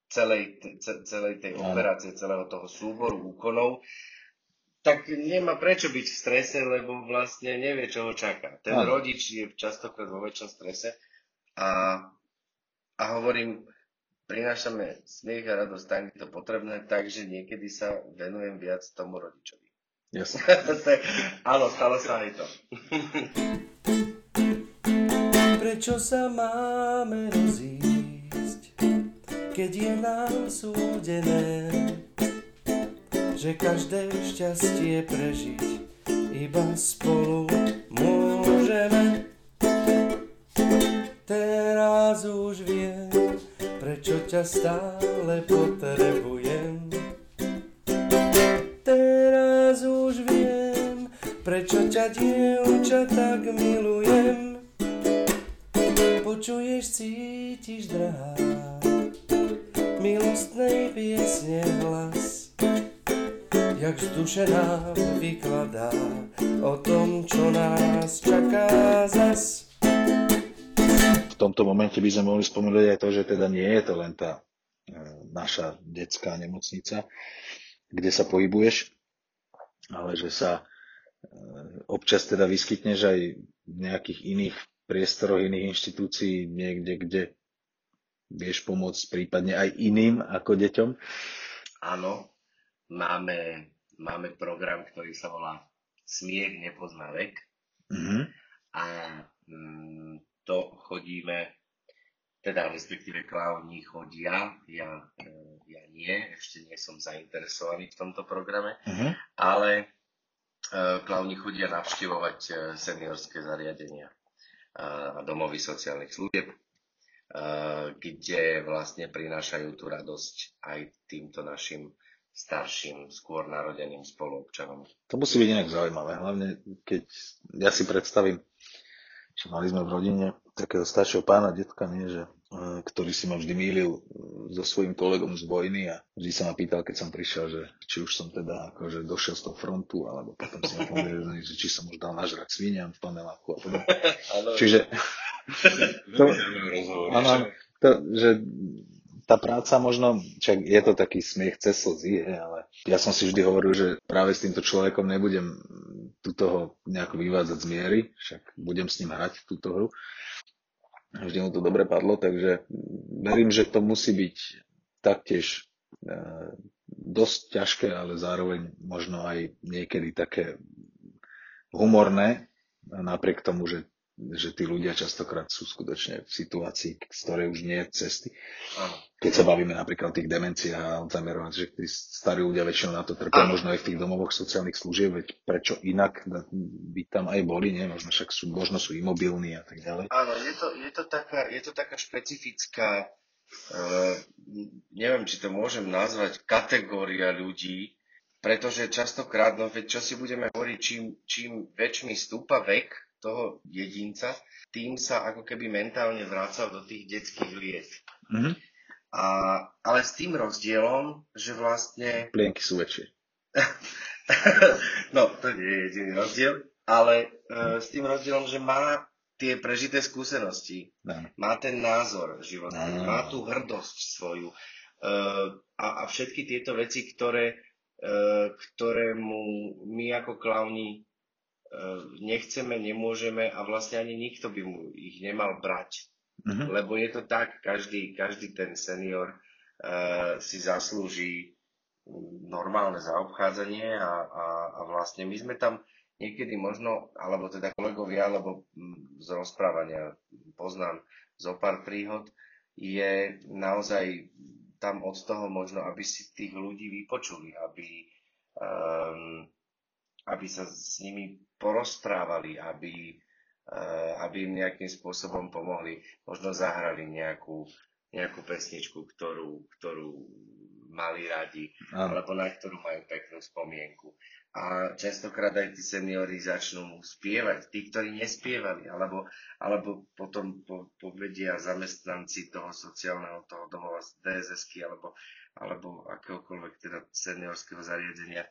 celej tej operácie, celého toho súboru úkonov, tak nemá prečo byť v strese, lebo vlastne nevie, čo ho čaká. Ten rodič je častokrát vo väčšom strese a hovorím, prinášame smiech a radosť tam, kde to potrebné, takže niekedy sa venujem viac tomu rodičovi. Yes. Áno, stalo sa aj to. Prečo sa máme rozísť? Keď je nám súdené, že každé šťastie prežiť iba spolu môžeme. Teraz už viem, prečo ťa stále potrebujem. Teraz už viem, prečo ťa dievča tak milujem. Počuješ, cítiš, drahá, milostnej piesne hlas, jak z duše nám vykladá o tom, čo nás čaká zas. V tomto momente by sme mohli spomenúť aj to, že teda nie je to len tá naša detská nemocnica, kde sa pohybuješ, ale že sa občas teda vyskytneš aj v nejakých iných priestoroch, iných inštitúcií, niekde, kde vieš pomôcť prípadne aj iným ako deťom? Áno, máme program, ktorý sa volá Smiech nepozná vek. Mm-hmm. A to chodíme, teda respektíve klauni chodia, ja nie, ešte nie som zainteresovaný v tomto programe, mm-hmm, ale klauni chodia navštevovať seniorské zariadenia a domovy sociálnych služieb, kde vlastne prinášajú tú radosť aj týmto našim starším, skôr narodeným spoluobčanom. To musí byť inak zaujímavé, hlavne keď ja si predstavím, že mali sme v rodine takého staršieho pána, detka, nie, že ktorý si ma vždy mýlil so svojím kolegom z vojny a vždy sa ma pýtal, keď som prišiel, že či už som teda akože došiel z toho frontu, alebo potom si ma povedal, že či som už dal nažrať sviniam v paneláku a podobne. Čiže tá práca možno, čak je to taký smiech cez slzy, ale ja som si vždy hovoril, že práve s týmto človekom nebudem túto nejako vyvádzať z miery, však budem s ním hrať túto hru. Vždy mu to dobre padlo, takže verím, že to musí byť taktiež dosť ťažké, ale zároveň možno aj niekedy také humorné, napriek tomu, že tí ľudia častokrát sú skutočne v situácii, z ktorej už nie je cesty. Keď sa bavíme napríklad o tých demenciách a Alzheimerových, že tí starí ľudia väčšinou na to trpia, možno aj v tých domovoch sociálnych služieb, veď prečo inak by tam aj boli, nie? Možno však sú, možno sú imobilní a tak ďalej. Áno, je to taká špecifická, neviem, či to môžem nazvať, kategória ľudí, pretože častokrát, no veď čo si budeme hovoriť, čím väčšmi stúpa vek toho jedinca, tým sa ako keby mentálne vracal do tých detských liet. Mm-hmm. Ale s tým rozdielom, že vlastne... Plienky sú väčšie. No, to nie je jediný rozdiel, ale s tým rozdielom, že má tie prežité skúsenosti, má ten názor životný, má tú hrdosť svoju a všetky tieto veci, ktoré mu my ako klauni nechceme, nemôžeme a vlastne ani nikto by mu ich nemal brať. Uh-huh. Lebo je to tak, každý ten senior si zaslúži normálne zaobchádzanie a vlastne my sme tam niekedy možno, alebo teda kolegovia, alebo z rozprávania poznám zo pár príhod, je naozaj tam od toho možno, aby si tých ľudí vypočuli, aby sa s nimi porozprávali, aby im nejakým spôsobom pomohli. Možno zahrali nejakú pesničku, ktorú mali radi, alebo na ktorú majú peknú spomienku. A častokrát aj tí seniori začnú spievať. Tí, ktorí nespievali, alebo potom povedia zamestnanci toho sociálneho, toho domova DSS-ky, alebo akéhokoľvek teda seniorského zariadenia,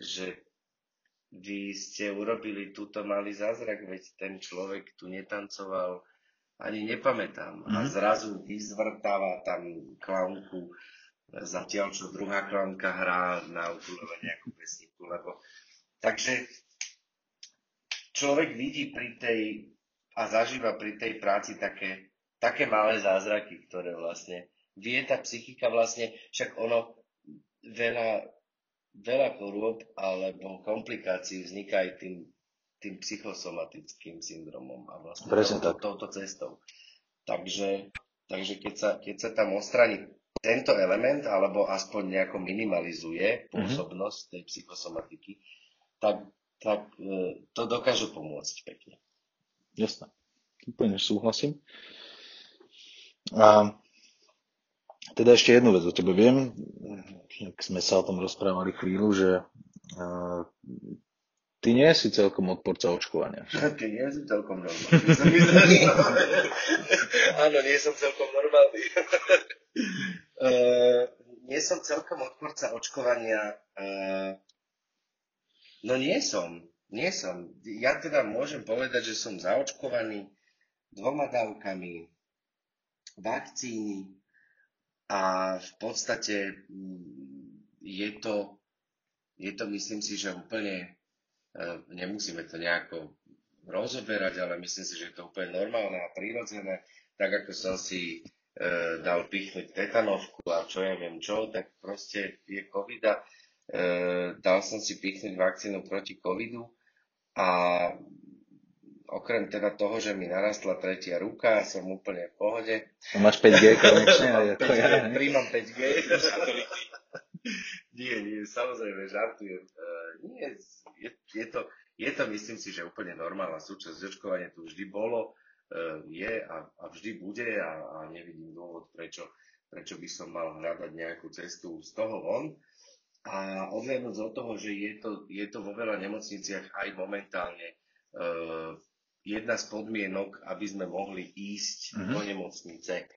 že vy ste urobili túto malý zázrak, veď ten človek tu netancoval, ani nepamätám. A zrazu vyzvrtáva tam klaunku, zatiaľ čo druhá klaunka hrá na ukulele nejakú pesničku. Takže človek vidí pri tej a zažíva pri tej práci také malé zázraky, ktoré vlastne vie tá psychika vlastne, však ono veľa chorôb alebo komplikácií vzniká aj tým psychosomatickým syndromom a vlastne touto cestou. Takže keď sa tam odstráni tento element, alebo aspoň nejako minimalizuje pôsobnosť tej psychosomatiky, tak to dokáže pomôcť pekne. Jasné. Úplne súhlasím. A teda ešte jednu vec o tebe viem, ak sme sa o tom rozprávali chvíľu, že ty nie si celkom odporca očkovania. Ty nie si celkom normálny. Áno, nie som celkom normálny. Nie som celkom odporca očkovania. No nie som. Ja teda môžem povedať, že som zaočkovaný 2 dávkami vakcíny. A v podstate je to, myslím si, že úplne, nemusíme to nejako rozoberať, ale myslím si, že je to úplne normálne a prirodzené. Tak ako som si dal pichnúť tetanovku a čo ja viem čo, tak proste je covid a dal som si pichnúť vakcínu proti covidu a okrem teda toho, že mi narastla tretia ruka, som úplne v pohode. Máš 5G konečne? Príjmam 5G. Nie, samozrejme, žartujem. Nie, je to, myslím si, že úplne normálna súčasť očkovania. Tu vždy bolo, je a vždy bude a nevidím dôvod, prečo by som mal hľadať nejakú cestu z toho von. A odhľadnúť od toho, že je to vo veľa nemocniciach aj momentálne jedna z podmienok, aby sme mohli ísť do nemocnice.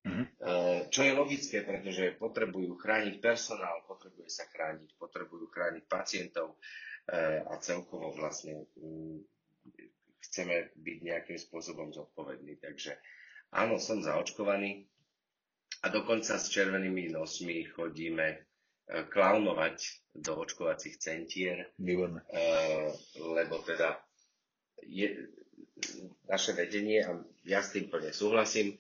Čo je logické, pretože potrebujú chrániť personál, potrebujú chrániť pacientov a celkovo vlastne chceme byť nejakým spôsobom zodpovední. Takže áno, som zaočkovaný a dokonca s červenými nosmi chodíme klaunovať do očkovacích centier, lebo teda je naše vedenie, a ja s tým plne súhlasím,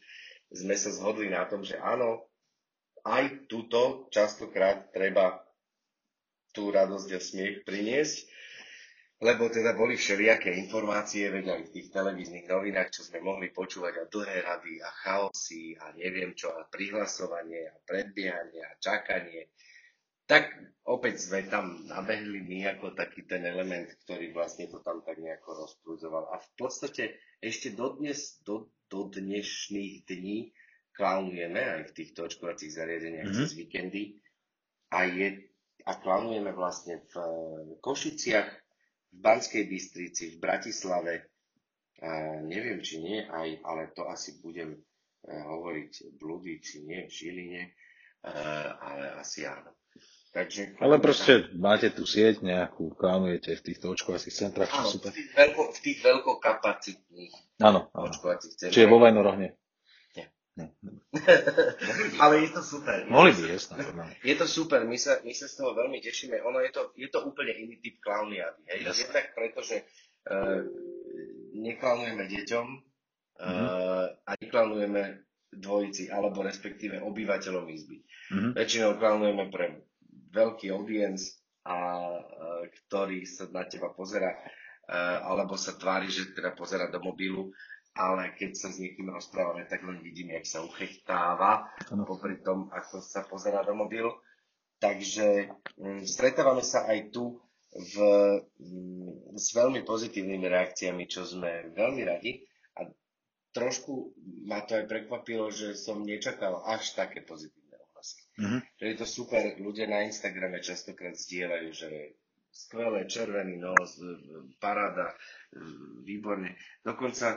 sme sa zhodli na tom, že áno, aj túto častokrát treba tú radosť a smiech priniesť, lebo teda boli všelijaké informácie, veď aj v tých televíznych novinách, čo sme mohli počúvať, a dlhé rady a chaosy a neviem čo, a prihlasovanie a predbiehanie a čakanie. Tak opäť sme tam nabehli my ako taký ten element, ktorý vlastne to tam tak nejako rozprúdzoval. A v podstate ešte do dnešných dní klaunujeme aj v týchto očkovacích zariadeniach cez víkendy. A klaunujeme vlastne v Košiciach, v Banskej Bystrici, v Bratislave. Neviem, či nie, ale to asi budem hovoriť blúdy, či nie, v Žiline, ale asi áno. Takže, ale proste máte tu sieť nejakú, klaunujete v týchto očkovacích centrách. Áno, super. V tých veľkokapacitných očkovacích centrách. Čiže vo Vajnoroch nie? Nie. Ale je to super. Mohli by, jasné. Je to super, my sa z toho veľmi tešíme. Ono je to úplne iný typ klauniady. Jednak preto, že neklaunujeme deťom a neklaunujeme dvojici, alebo respektíve obyvateľom izby. Väčšinou klaunujeme pre veľký audience, ktorý sa na teba pozerá, alebo sa tvári, že teda pozerá do mobilu, ale keď sa s niekým rozprávame, tak len vidím, jak sa uchechtáva popri tom, ako sa pozerá do mobilu. Takže stretávame sa aj tu s veľmi pozitívnymi reakciami, čo sme veľmi radi. A trošku ma to aj prekvapilo, že som nečakal až také pozitívne. Je to super, ľudia na Instagrame častokrát zdieľajú, že skvelé, červený nos, paráda, výborne. Dokonca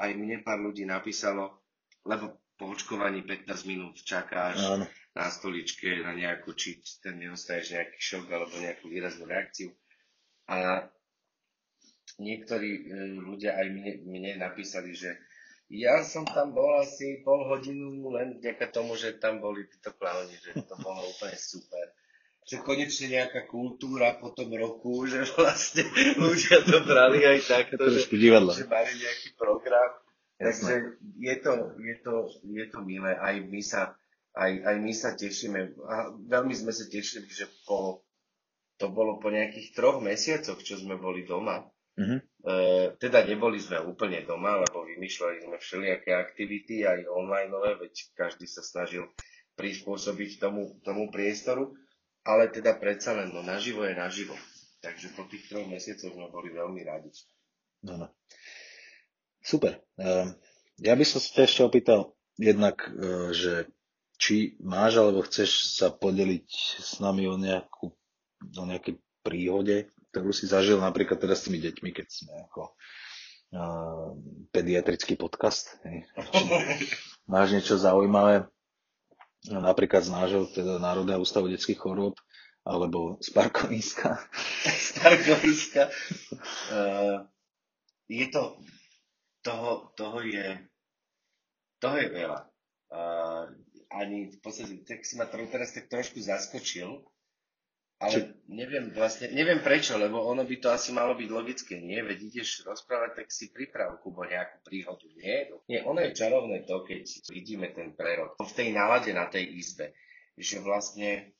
aj mne pár ľudí napísalo, lebo po očkovaní 15 minút čakáš na stoličke na nejakú, či ten nedostaneš nejaký šok alebo nejakú výraznú reakciu. A niektorí ľudia aj mne napísali, že ja som tam bol asi pol hodinu len vďaka tomu, že tam boli títo klauni, že to bolo úplne super. Že konečne nejaká kultúra po tom roku, že vlastne ľudia to brali aj takto, že mali nejaký program. Takže je to milé, aj my sa tešíme. A veľmi sme sa tešili, že to bolo po nejakých 3 mesiacoch, čo sme boli doma. Teda neboli sme úplne doma, lebo vymýšľali sme všelijaké aktivity, aj onlineové, veď každý sa snažil prispôsobiť tomu priestoru, ale teda predsa len naživo je naživo. Takže po tých 3 mesiacoch sme boli veľmi radi. No. Super. Ja by som sa ešte opýtal jednak, že či máš alebo chceš sa podeliť s nami o nejakej príhode, ktorú si zažil napríklad teda s tými deťmi, keď sme ako pediatrický podcast. Máš niečo zaujímavé napríklad z nášho teda Národného ústavu detských chorôb alebo z parkoviska? Z parkoviska. Toho je veľa. Ani v podstate, tak si ma teraz tak trošku zaskočil. Ale neviem prečo, lebo ono by to asi malo byť logické, nie? Veď ideš rozprávať, tak si priprav, Kubo, nejakú príhodu, nie? Nie, ono je čarovné to, keď vidíme ten prerod v tej nálade na tej izbe, že vlastne,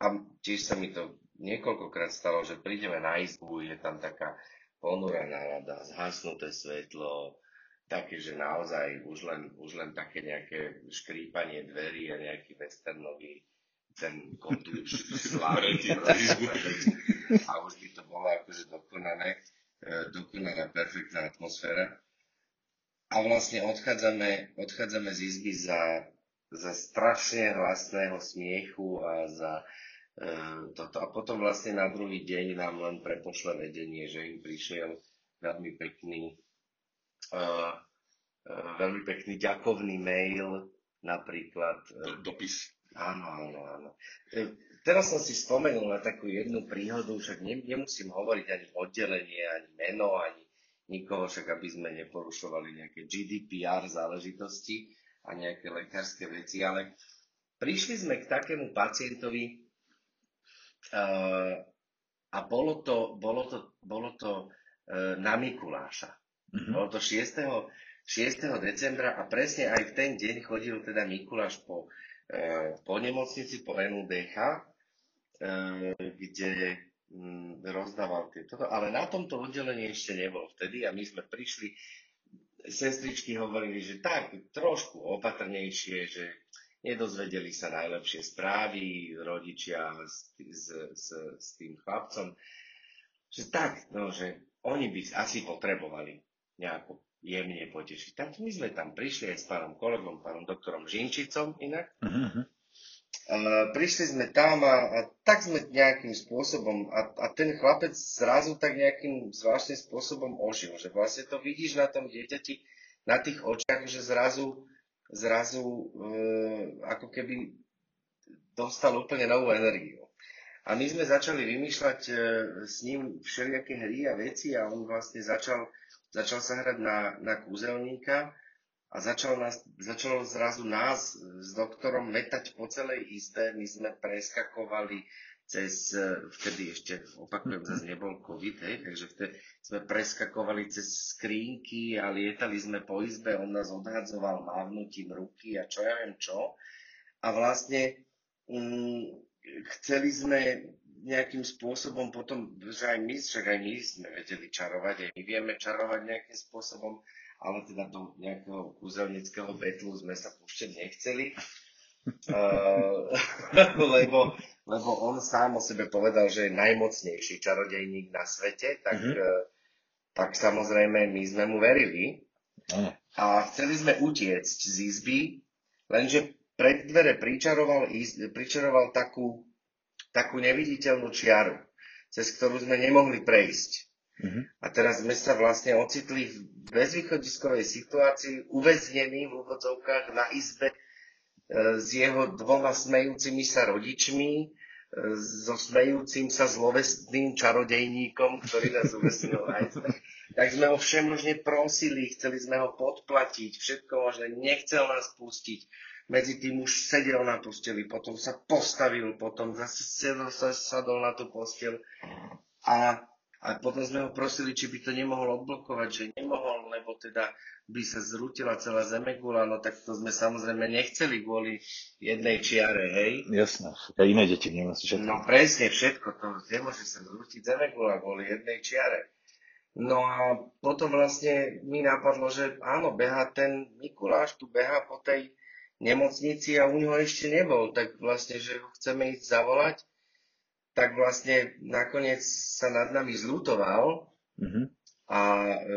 a tiež sa mi to niekoľkokrát stalo, že prídeme na izbu, je tam taká ponurá nálada, zhasnuté svetlo, také, že naozaj už len také nejaké škrípanie dverí a nejaký westernový ten kotúč slávy a už by to bolo akože dokonaná, perfektná atmosféra. A vlastne odchádzame z izby za strašne hlasného smiechu a za toto. A potom vlastne na druhý deň nám len prepošle vedenie, že im prišiel veľmi pekný ďakovný mail napríklad. Dopis. Áno. Teraz som si spomenul na takú jednu príhodu, však nemusím hovoriť ani oddelenie, ani meno, ani nikoho, však aby sme neporušovali nejaké GDPR záležitosti a nejaké lekárske veci, ale prišli sme k takému pacientovi a bolo to na Mikuláša. Mm-hmm. Bolo to 6. decembra a presne aj v ten deň chodil teda Mikuláš po nemocnici, po NUDH, kde rozdával tieto, ale na tomto oddelení ešte nebol vtedy a my sme prišli, sestričky hovorili, že tak, trošku opatrnejšie, že nedozvedeli sa najlepšie správy rodičia s tým chlapcom, že tak, no, že oni by asi potrebovali nejakú jemne potešiť. Tak my sme tam prišli aj s pánom kolegom, pánom doktorom Žinčicom inak. Uh-huh. Prišli sme tam a tak sme nejakým spôsobom a ten chlapec zrazu tak nejakým zvláštnym spôsobom ožil, že vlastne to vidíš na tom dieťati, na tých očiach, že zrazu ako keby dostal úplne novú energiu. A my sme začali vymýšľať s ním všelijaké hry a veci a on vlastne začal sa hrať na kúzelníka a začal zrazu nás s doktorom metať po celej izbe. My sme preskakovali cez, vtedy ešte opakujem, zase nebol COVID, hej, takže vtedy sme preskakovali cez skrínky a lietali sme po izbe, on nás odhadzoval mávnutím ruky a čo ja viem čo. A vlastne chceli sme nejakým spôsobom potom, že aj my sme vedeli čarovať, aj my vieme čarovať nejakým spôsobom, ale teda do nejakého kúzelnického betlu sme sa púšťať nechceli, lebo on sám o sebe povedal, že je najmocnejší čarodejník na svete, tak samozrejme my sme mu verili a chceli sme utiecť z izby, lenže pred dvere pričaroval takú neviditeľnú čiaru, cez ktorú sme nemohli prejsť. Uh-huh. A teraz sme sa vlastne ocitli v bezvýchodiskovej situácii, uväznení v úvodzovkách na izbe s jeho dvoma smejúcimi sa rodičmi, so smejúcim sa zlovestným čarodejníkom, ktorý nás uväznil na izbe. Tak sme ho všemožne prosili, chceli sme ho podplatiť, všetko možné, nechcel nás pustiť. Medzi tým už sedel na posteli, potom sa postavil, potom zase sadol na tú posteľ a potom sme ho prosili, či by to nemohol odblokovať, že nemohol, lebo teda by sa zrútila celá zemegula, no tak to sme samozrejme nechceli kvôli jednej čiare, hej? Jasné, ja iné deti nemusí všetko. No presne, všetko, to nemôže sa zrútiť zemegula kvôli jednej čiare. No a potom vlastne mi napadlo, že áno, behá ten Mikuláš, tu behá po tej nemocnici a u ňoho ešte nebol, tak vlastne, že ho chceme ísť zavolať, tak vlastne nakoniec sa nad nami zľutoval. Mm-hmm. A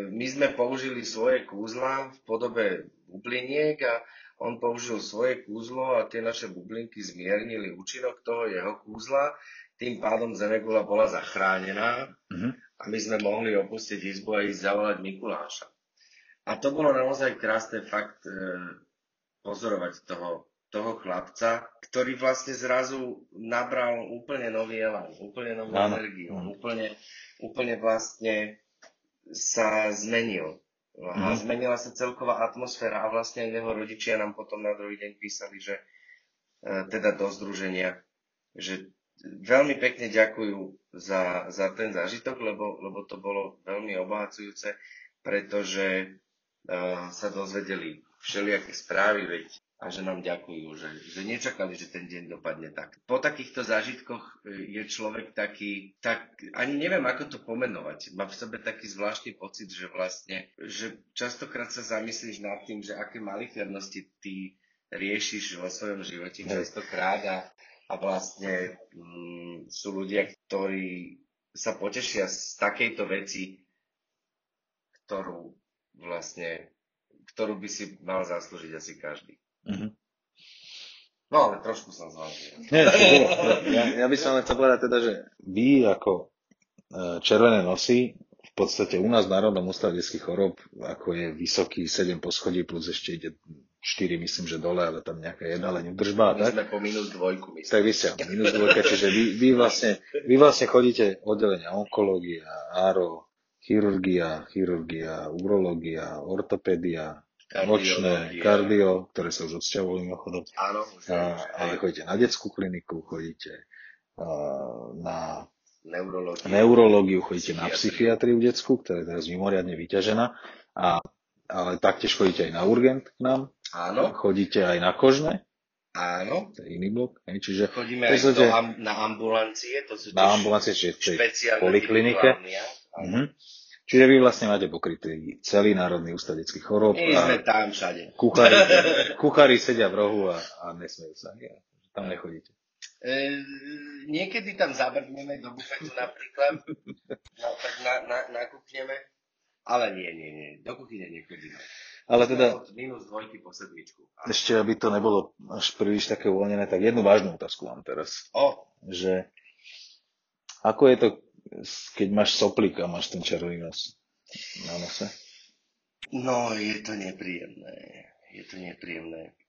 my sme použili svoje kúzla v podobe bubliniek a on použil svoje kúzlo a tie naše bublinky zmiernili účinok toho jeho kúzla, tým pádom zemegula bola zachránená. Mm-hmm. A my sme mohli opustiť izbu a ísť zavolať Mikuláša. A to bolo naozaj krásne fakt pozorovať toho chlapca, ktorý vlastne zrazu nabral úplne nový elan, úplne novú energiu, úplne vlastne sa zmenil. A zmenila sa celková atmosféra a vlastne jeho rodičia nám potom na druhý deň písali, že teda do združenia, že veľmi pekne ďakujú za ten zážitok, lebo to bolo veľmi obohacujúce, pretože sa dozvedeli všelijaké správy, veď, a že nám ďakujú, že nečakali, že ten deň dopadne tak. Po takýchto zážitkoch je človek taký, tak ani neviem, ako to pomenovať. Má v sebe taký zvláštny pocit, že vlastne, že častokrát sa zamyslíš nad tým, že aké malichernosti ty riešiš vo svojom živote častokrát a vlastne sú ľudia, ktorí sa potešia z takejto veci, ktorú by si mal zaslúžiť asi každý. Uh-huh. No, ale trošku som zvláštne. Ja by som len chcel povedať teda, že vy ako Červené nosy v v podstate u nás v Národnom ústave detských chorôb, ako je vysoký 7 poschodí, plus ešte ide 4, myslím, že dole, ale tam nejaká jedna len udržba. My sme po -2, myslím. Tak vy ste -2, čiže vy vlastne chodíte oddelenia onkológia, áro, chirurgia, urológia, ortopédia, nočné, kardio, ktoré sa už odsťahujú mimochodom. Áno, už ale chodíte na detskú kliniku, chodíte na neurológiu, chodíte na psychiatriu detskú, ktorá je teraz mimoriadne vyťažená, ale taktiež chodíte aj na urgent k nám. Áno. Chodíte aj na kožné. Áno. To je iný blok. Čiže chodíme aj na ambulancie, to sú čiže poliklinike. Čiže vy vlastne máte pokrytý celý Národný ústav detských chorôb. My sme tam všade. Kuchári sedia v rohu a nesmejú sa. Tam nechodíte. Niekedy tam zabrdneme do bufetu napríklad. Tak nakúkneme. Ale nie. Do kuchyne nechodíme. Ale teda od -2 po 7. Ešte, aby to nebolo až príliš také uvoľnené, tak jednu vážnu otázku mám teraz. Že ako je to, keď máš soplík a máš ten červený nos na nose? No, je to nepríjemné.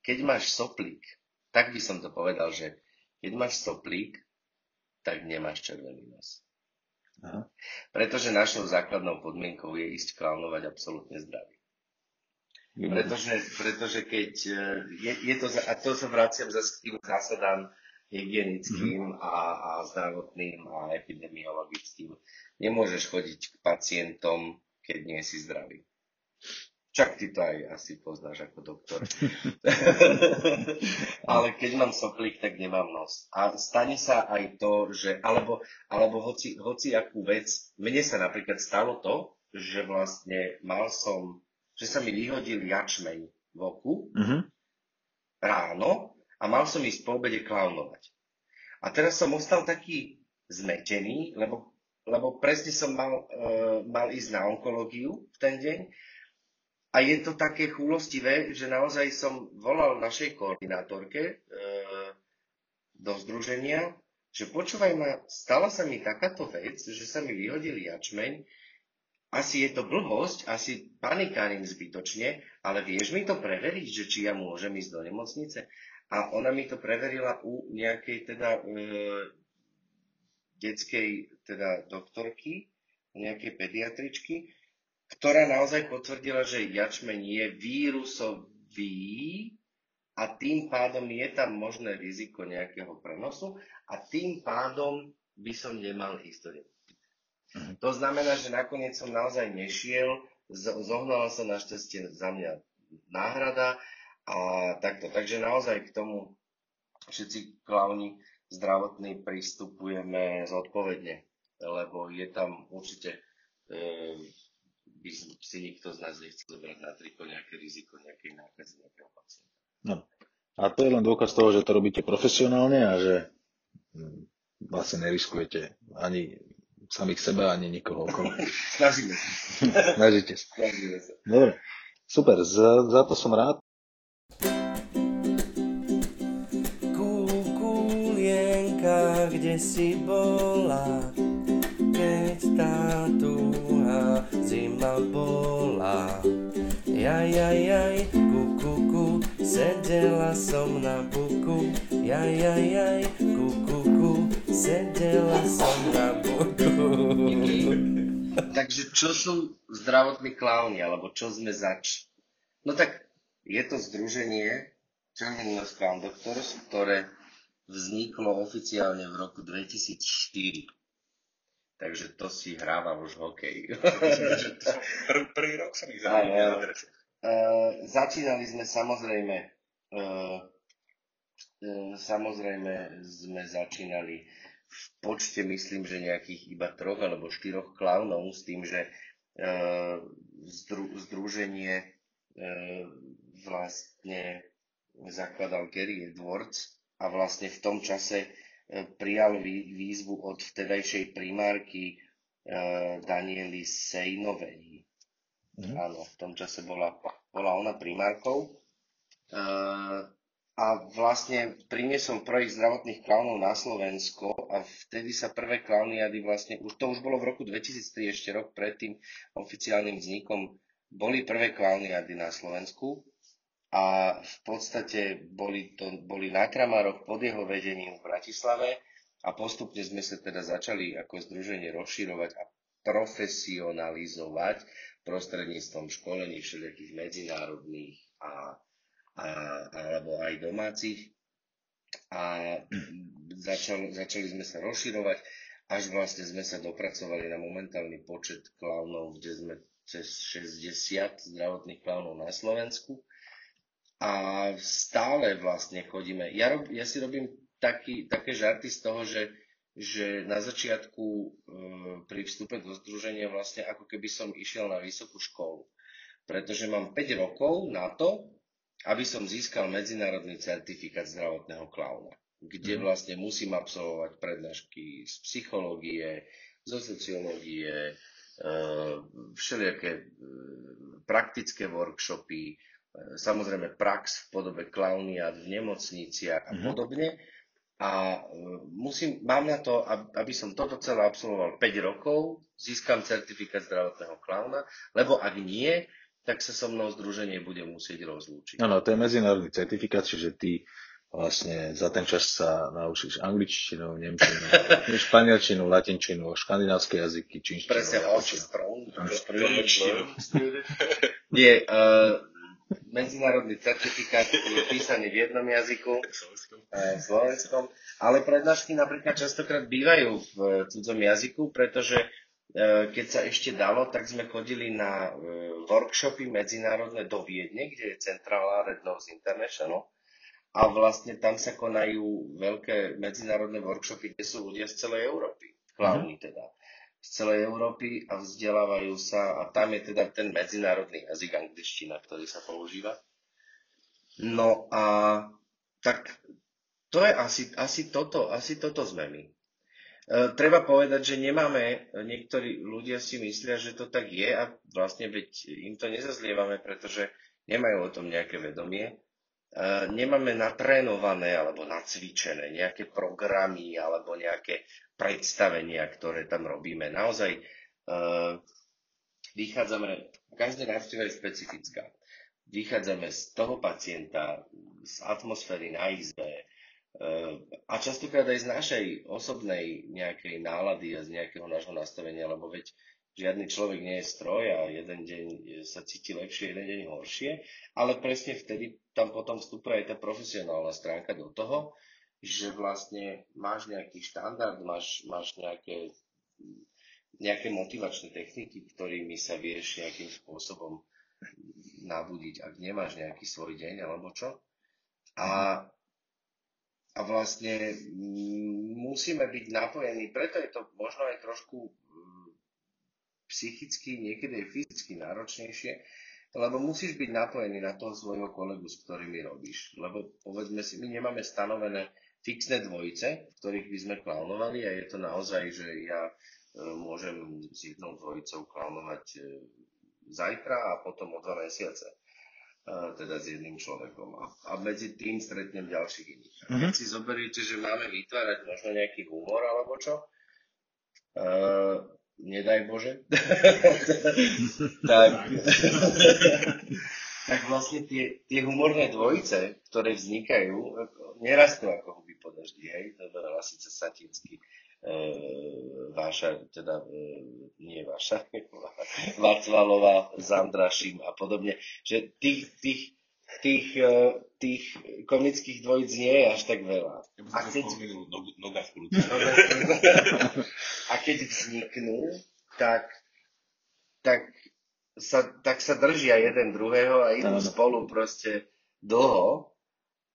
Keď máš soplík, tak by som to povedal, že keď máš soplík, tak nemáš červený nos. Aha. Pretože našou základnou podmienkou je ísť klánovať absolútne zdravý. Pretože keď je to, a to sa vraciam zase k tým zásadám hygienickým a zdravotným a epidemiologickým. Nemôžeš chodiť k pacientom, keď nie si zdravý. Čak ty to aj asi poznáš ako doktor. Ale keď mám soplík, tak nemám nos. A stane sa aj to, že alebo hoci akú vec. Mne sa napríklad stalo to, že vlastne že sa mi vyhodil jačmeň v oku ráno. A mal som ísť po obede klaunovať. A teraz som ostal taký zmetený, lebo presne som mal ísť na onkológiu v ten deň. A je to také chúlostivé, že naozaj som volal našej koordinátorke do združenia, že počúvaj ma, stala sa mi takáto vec, že sa mi vyhodil jačmeň. Asi je to blbosť, asi panikárim zbytočne, ale vieš mi to preveriť, že či ja môžem ísť do nemocnice? A ona mi to preverila u nejakej detskej doktorky, nejakej pediatričky, ktorá naozaj potvrdila, že jačmeň je vírusový a tým pádom je tam možné riziko nejakého prenosu a tým pádom by som nemal ísť. To znamená, že nakoniec som naozaj nešiel, zohnala sa našťastie za mňa náhrada. A takto, takže naozaj k tomu všetci klauni zdravotní pristupujeme zodpovedne, lebo je tam určite, by si nikto z nás nechcel zobrať na triko nejaké riziko, nejakej nákazy, nejakého pacienta. No, a to je len dôkaz toho, že to robíte profesionálne a že vlastne neriskujete ani samých seba, ani nikoho okolo. Snažíme sa. Snažíte sa. Dobre, super, za to som rád. Kde si bola, keď tá tuhá zima bola? Jajajaj, kukuku, sedela som na buku. Jajajaj, kukuku, sedela som na buku. Takže čo sú zdravotní klauni, alebo čo sme zač? No tak je to združenie Červený nos Klan Doktors, ktoré vzniklo oficiálne v roku 2004. Takže to si hráva už hokej. Prvý rok som ich zaujímal. Začínali sme samozrejme sme začínali v počte, myslím, že nejakých iba 3 alebo 4 klaunov s tým, že združenie vlastne zakladal Gary Edwards. A vlastne v tom čase prijal výzvu od vtedajšej primárky Daniely Šejnovej. Áno, v tom čase bola ona primárkou. a vlastne priniesol projekt zdravotných klaunov na Slovensko a vtedy sa prvé klauniady vlastne, to už bolo v roku 2003, ešte rok pred tým oficiálnym vznikom, boli prvé klauniady na Slovensku. A v podstate boli na Kramároch pod jeho vedením v Bratislave a postupne sme sa teda začali ako združenie rozširovať a profesionalizovať prostredníctvom školení všelijakých medzinárodných alebo aj domácich. A začali sme sa rozširovať, až vlastne sme sa dopracovali na momentálny počet klaunov, kde sme cez 60 zdravotných klaunov na Slovensku. A stále vlastne chodíme. Ja si robím také žarty z toho, že na začiatku pri vstupe do združenia vlastne ako keby som išiel na vysokú školu. Pretože mám 5 rokov na to, aby som získal medzinárodný certifikát zdravotného klauna, kde vlastne musím absolvovať prednášky z psychológie, zo sociológie, všelijaké praktické workshopy, samozrejme prax v podobe klauniad v nemocniciach a podobne. A mám na to, aby som toto celé absolvoval 5 rokov, získam certifikát zdravotného klauna, lebo ak nie, tak sa so mnou združenie bude musieť rozlúčiť. Áno, to je medzinárodný certifikát, čiže ty vlastne za ten čas sa naučíš angličtinu, nemčinu, španielčinu, latinčinu, škandinávske jazyky, čínštinu. Presne, nie, medzinárodný certifikát je písaný v jednom jazyku, v slovenskom, ale prednášky napríklad častokrát bývajú v cudzom jazyku, pretože keď sa ešte dalo, tak sme chodili na workshopy medzinárodné do Viedne, kde je centrála Red Noses International a vlastne tam sa konajú veľké medzinárodné workshopy, kde sú ľudia z celej Európy, klauni teda, z celej Európy a vzdelávajú sa a tam je teda ten medzinárodný jazyk angličtina, ktorý sa používa. No a tak to je asi toto sme my. Treba povedať, že nemáme, niektorí ľudia si myslia, že to tak je a vlastne im to nezazlievame, pretože nemajú o tom nejaké vedomie. Nemáme natrénované alebo nacvičené nejaké programy alebo nejaké predstavenia, ktoré tam robíme. Naozaj vychádzame, každá návšteva je špecifická. Vychádzame z toho pacienta, z atmosféry na izbe a častokrát aj z našej osobnej nejakej nálady a z nejakého nášho nastavenia, lebo veď žiadny človek nie je stroj a jeden deň sa cíti lepšie, jeden deň horšie, ale presne vtedy tam potom vstupuje aj tá profesionálna stránka do toho, že vlastne máš nejaký štandard, máš nejaké motivačné techniky, ktorými sa vieš nejakým spôsobom nabudiť, ak nemáš nejaký svoj deň alebo čo. A vlastne musíme byť napojení, preto je to možno aj trošku psychicky, niekedy je fyzicky náročnejšie, lebo musíš byť napojený na toho svojho kolegu, s ktorými robíš. Lebo povedzme si, my nemáme stanovené fixné dvojice, v ktorých by sme klaunovali a je to naozaj, že ja môžem s jednou dvojicou klaunovať zajtra a potom o 2 mesiace. Teda s jedným človekom. A medzi tým stretnem ďalších iných. Keď si zoberiete, že máme vytvárať možno nejaký humor alebo čo, nedaj Bože, tak vlastne tie humorné dvojice, ktoré vznikajú, nerastú ako huby po daždi, hej, to bola síce satiricky Václalová, Zandrašim a podobne, že tých komických dvojíc nie je až tak veľa. A keď vzniknú, tak sa držia jeden druhého a idú spolu proste dlho.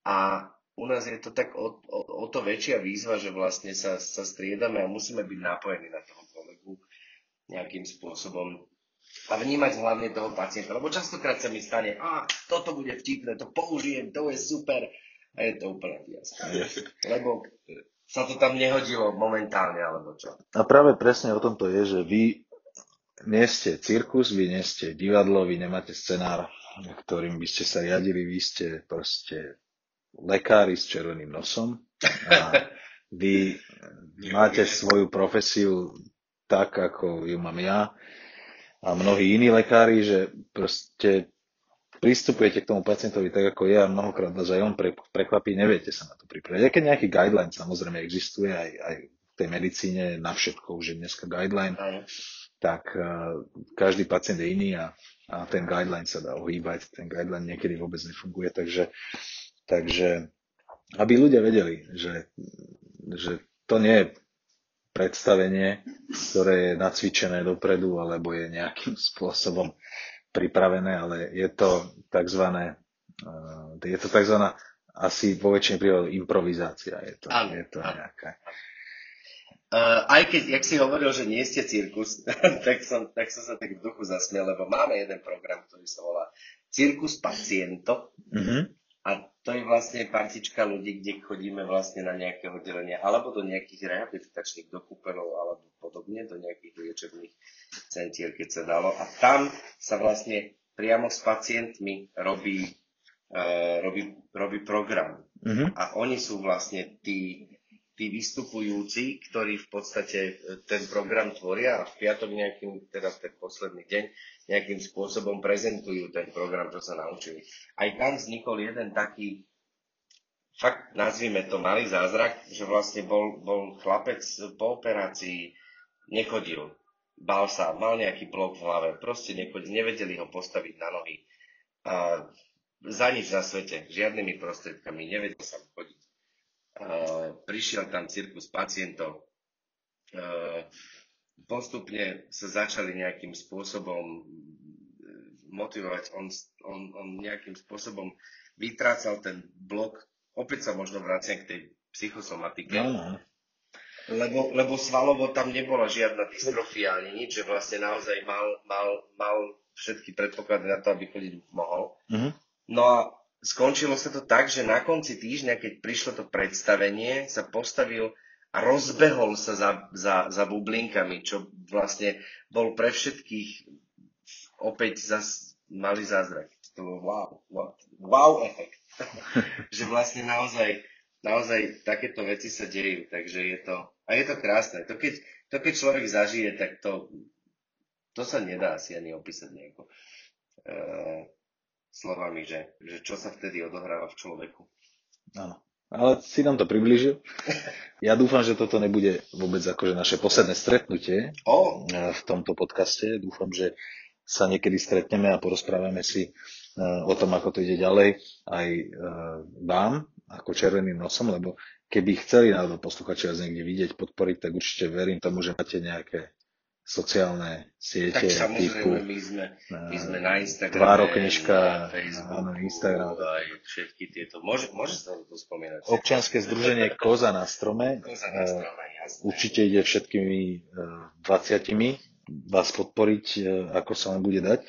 A u nás je to tak o to väčšia výzva, že vlastne sa striedame a musíme byť napojení na toho kolegu nejakým spôsobom. A vnímať hlavne toho pacienta, lebo častokrát sa mi stane, toto bude vtipné, to použijem, to je super a je to úplne jasné, lebo sa to tam nehodilo momentálne alebo čo. A práve presne o tom to je, že vy nie ste cirkus, vy nie ste divadlo, vy nemáte scenár, ktorým by ste sa riadili, vy ste proste lekári s červeným nosom a vy máte svoju profesiu tak, ako ju mám ja a mnohí iní lekári, že proste pristupujete k tomu pacientovi tak, ako je a mnohokrát vás aj on prekvapí, neviete sa na to pripraviť. Aj keď nejaký guideline samozrejme existuje aj v tej medicíne na všetko, už je dneska guideline, tak každý pacient je iný a ten guideline sa dá ohýbať, ten guideline niekedy vôbec nefunguje, takže aby ľudia vedeli, že to nie je predstavenie, ktoré je nacvičené dopredu, alebo je nejakým spôsobom pripravené, ale je to tzv. Asi vo väčšine prípade improvizácia. Je to nejaká... aj keď, jak si hovoril, že nie ste cirkus, tak som sa tak v duchu zasmiel, lebo máme jeden program, ktorý sa volá Cirkus paciento. Mm-hmm. A to je vlastne partička ľudí, kde chodíme vlastne na nejaké oddelenia, alebo do nejakých rehabilitačných dokúpenov, alebo podobne, do nejakých liečebných centier, keď sa dalo. A tam sa vlastne priamo s pacientmi robí program. Mm-hmm. A oni sú vlastne tí vystupujúci, ktorí v podstate ten program tvoria a v piatok ten posledný deň, nejakým spôsobom prezentujú ten program, čo sa naučili. Aj tam vznikol jeden taký, fakt nazvime to malý zázrak, že vlastne bol chlapec po operácii, nechodil, bál sa, mal nejaký blok v hlave, proste nechodil, nevedeli ho postaviť na nohy. A za nič na svete, žiadnymi prostriedkami, nevedel sa chodiť. Prišiel tam cirkus pacientov, postupne sa začali nejakým spôsobom motivovať, on nejakým spôsobom vytrácal ten blok, opäť sa možno vraciam k tej psychosomatike, lebo svalovo tam nebola žiadna dystrofia ani nič, že vlastne naozaj mal všetky predpoklady na to, aby chodiť mohol. Mm-hmm. No a skončilo sa to tak, že na konci týždňa, keď prišlo to predstavenie, sa postavil a rozbehol sa za bublinkami, čo vlastne bol pre všetkých opäť malý zázrak. To bol wow efekt. Že vlastne naozaj takéto veci sa dejú. Takže je to krásne. To keď človek zažije, tak to sa nedá si ani opísať nejako. Slovami, že čo sa vtedy odohráva v človeku. Áno, ale si nám to priblížil. Ja dúfam, že toto nebude vôbec akože naše posledné stretnutie v tomto podcaste. Dúfam, že sa niekedy stretneme a porozprávame si o tom, ako to ide ďalej aj vám, ako červeným nosom, lebo keby chceli náhodou posluchači vás niekde vidieť, podporiť, tak určite verím tomu, že máte nejaké sociálne siete. Tak samozrejme, typu, my sme na Instagrame, Tvároknižka, Facebooku, Instagram. Aj všetky tieto. Môže sa to spomínať. Občianske združenie Koza na strome. Koza na strome, jasné. Určite ide všetkými 20 vás podporiť, ako sa vám bude dať.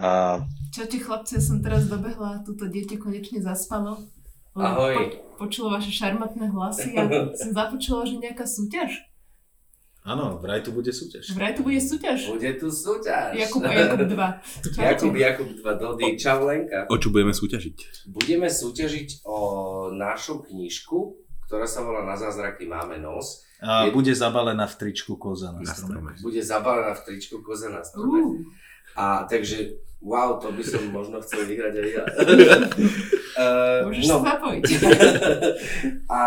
A... Čo ti chlapci, ja som teraz dobehla, toto dieťa konečne zaspalo. Ahoj. Počula vaše šarmatné hlasy a som započula, že nejaká súťaž. Áno, vraj tu bude súťaž. Bude tu súťaž. Jakub 2 Dody. Čau Lenka. O čo budeme súťažiť? Budeme súťažiť o našu knižku, ktorá sa volá Na zázraky máme nos. A bude zabalená v tričku Koza na strome. A takže, wow, to by som možno chcel vyhrať aj ja. Môžeš sa zapojiť. A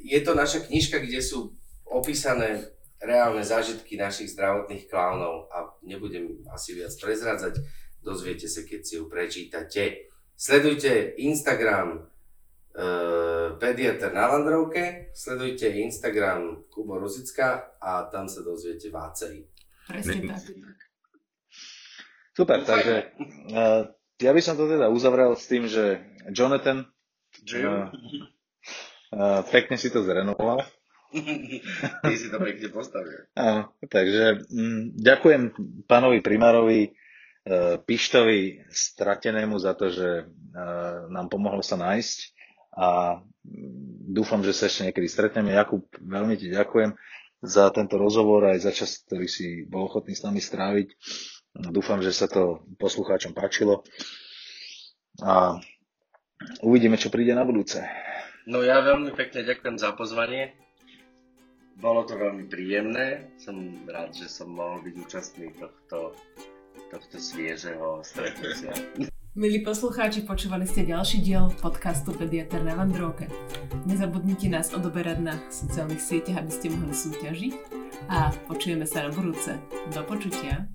je to naša knižka, kde sú opísané reálne zážitky našich zdravotných klaunov a nebudem asi viac prezrádzať, dozviete sa, keď si ju prečítate. Sledujte Instagram Pediatr na Vandrovke, sledujte Instagram Kubo Ružička a tam sa dozviete vácej. Presne tak. Super, takže ja by som to teda uzavrel s tým, že Jonathan pekne si to zrenoval. Ty si to pekne postavil. Áno, takže ďakujem pánovi primárovi Pištovi Stratenému za to, že nám pomohol sa nájsť a dúfam, že sa ešte niekedy stretneme. Jakub, veľmi ti ďakujem za tento rozhovor aj za čas, ktorý si bol ochotný s nami stráviť. Dúfam, že sa to poslucháčom páčilo a uvidíme, čo príde na budúce. No ja veľmi pekne ďakujem za pozvanie. Bolo to veľmi príjemné. Som rád, že som mohol byť účastný tohto sviežeho stretnutia. Milí poslucháči, počúvali ste ďalší diel podcastu Pediatr na Vandrovke. Nezabudnite nás odoberať na sociálnych sieťach, aby ste mohli súťažiť. A počujeme sa na budúce. Do počutia.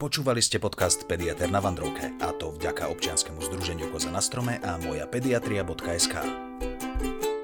Počúvali ste podcast Pediatr na Vandrovke, a to vďaka občianskemu združeniu Koza na strome a mojapediatria.sk.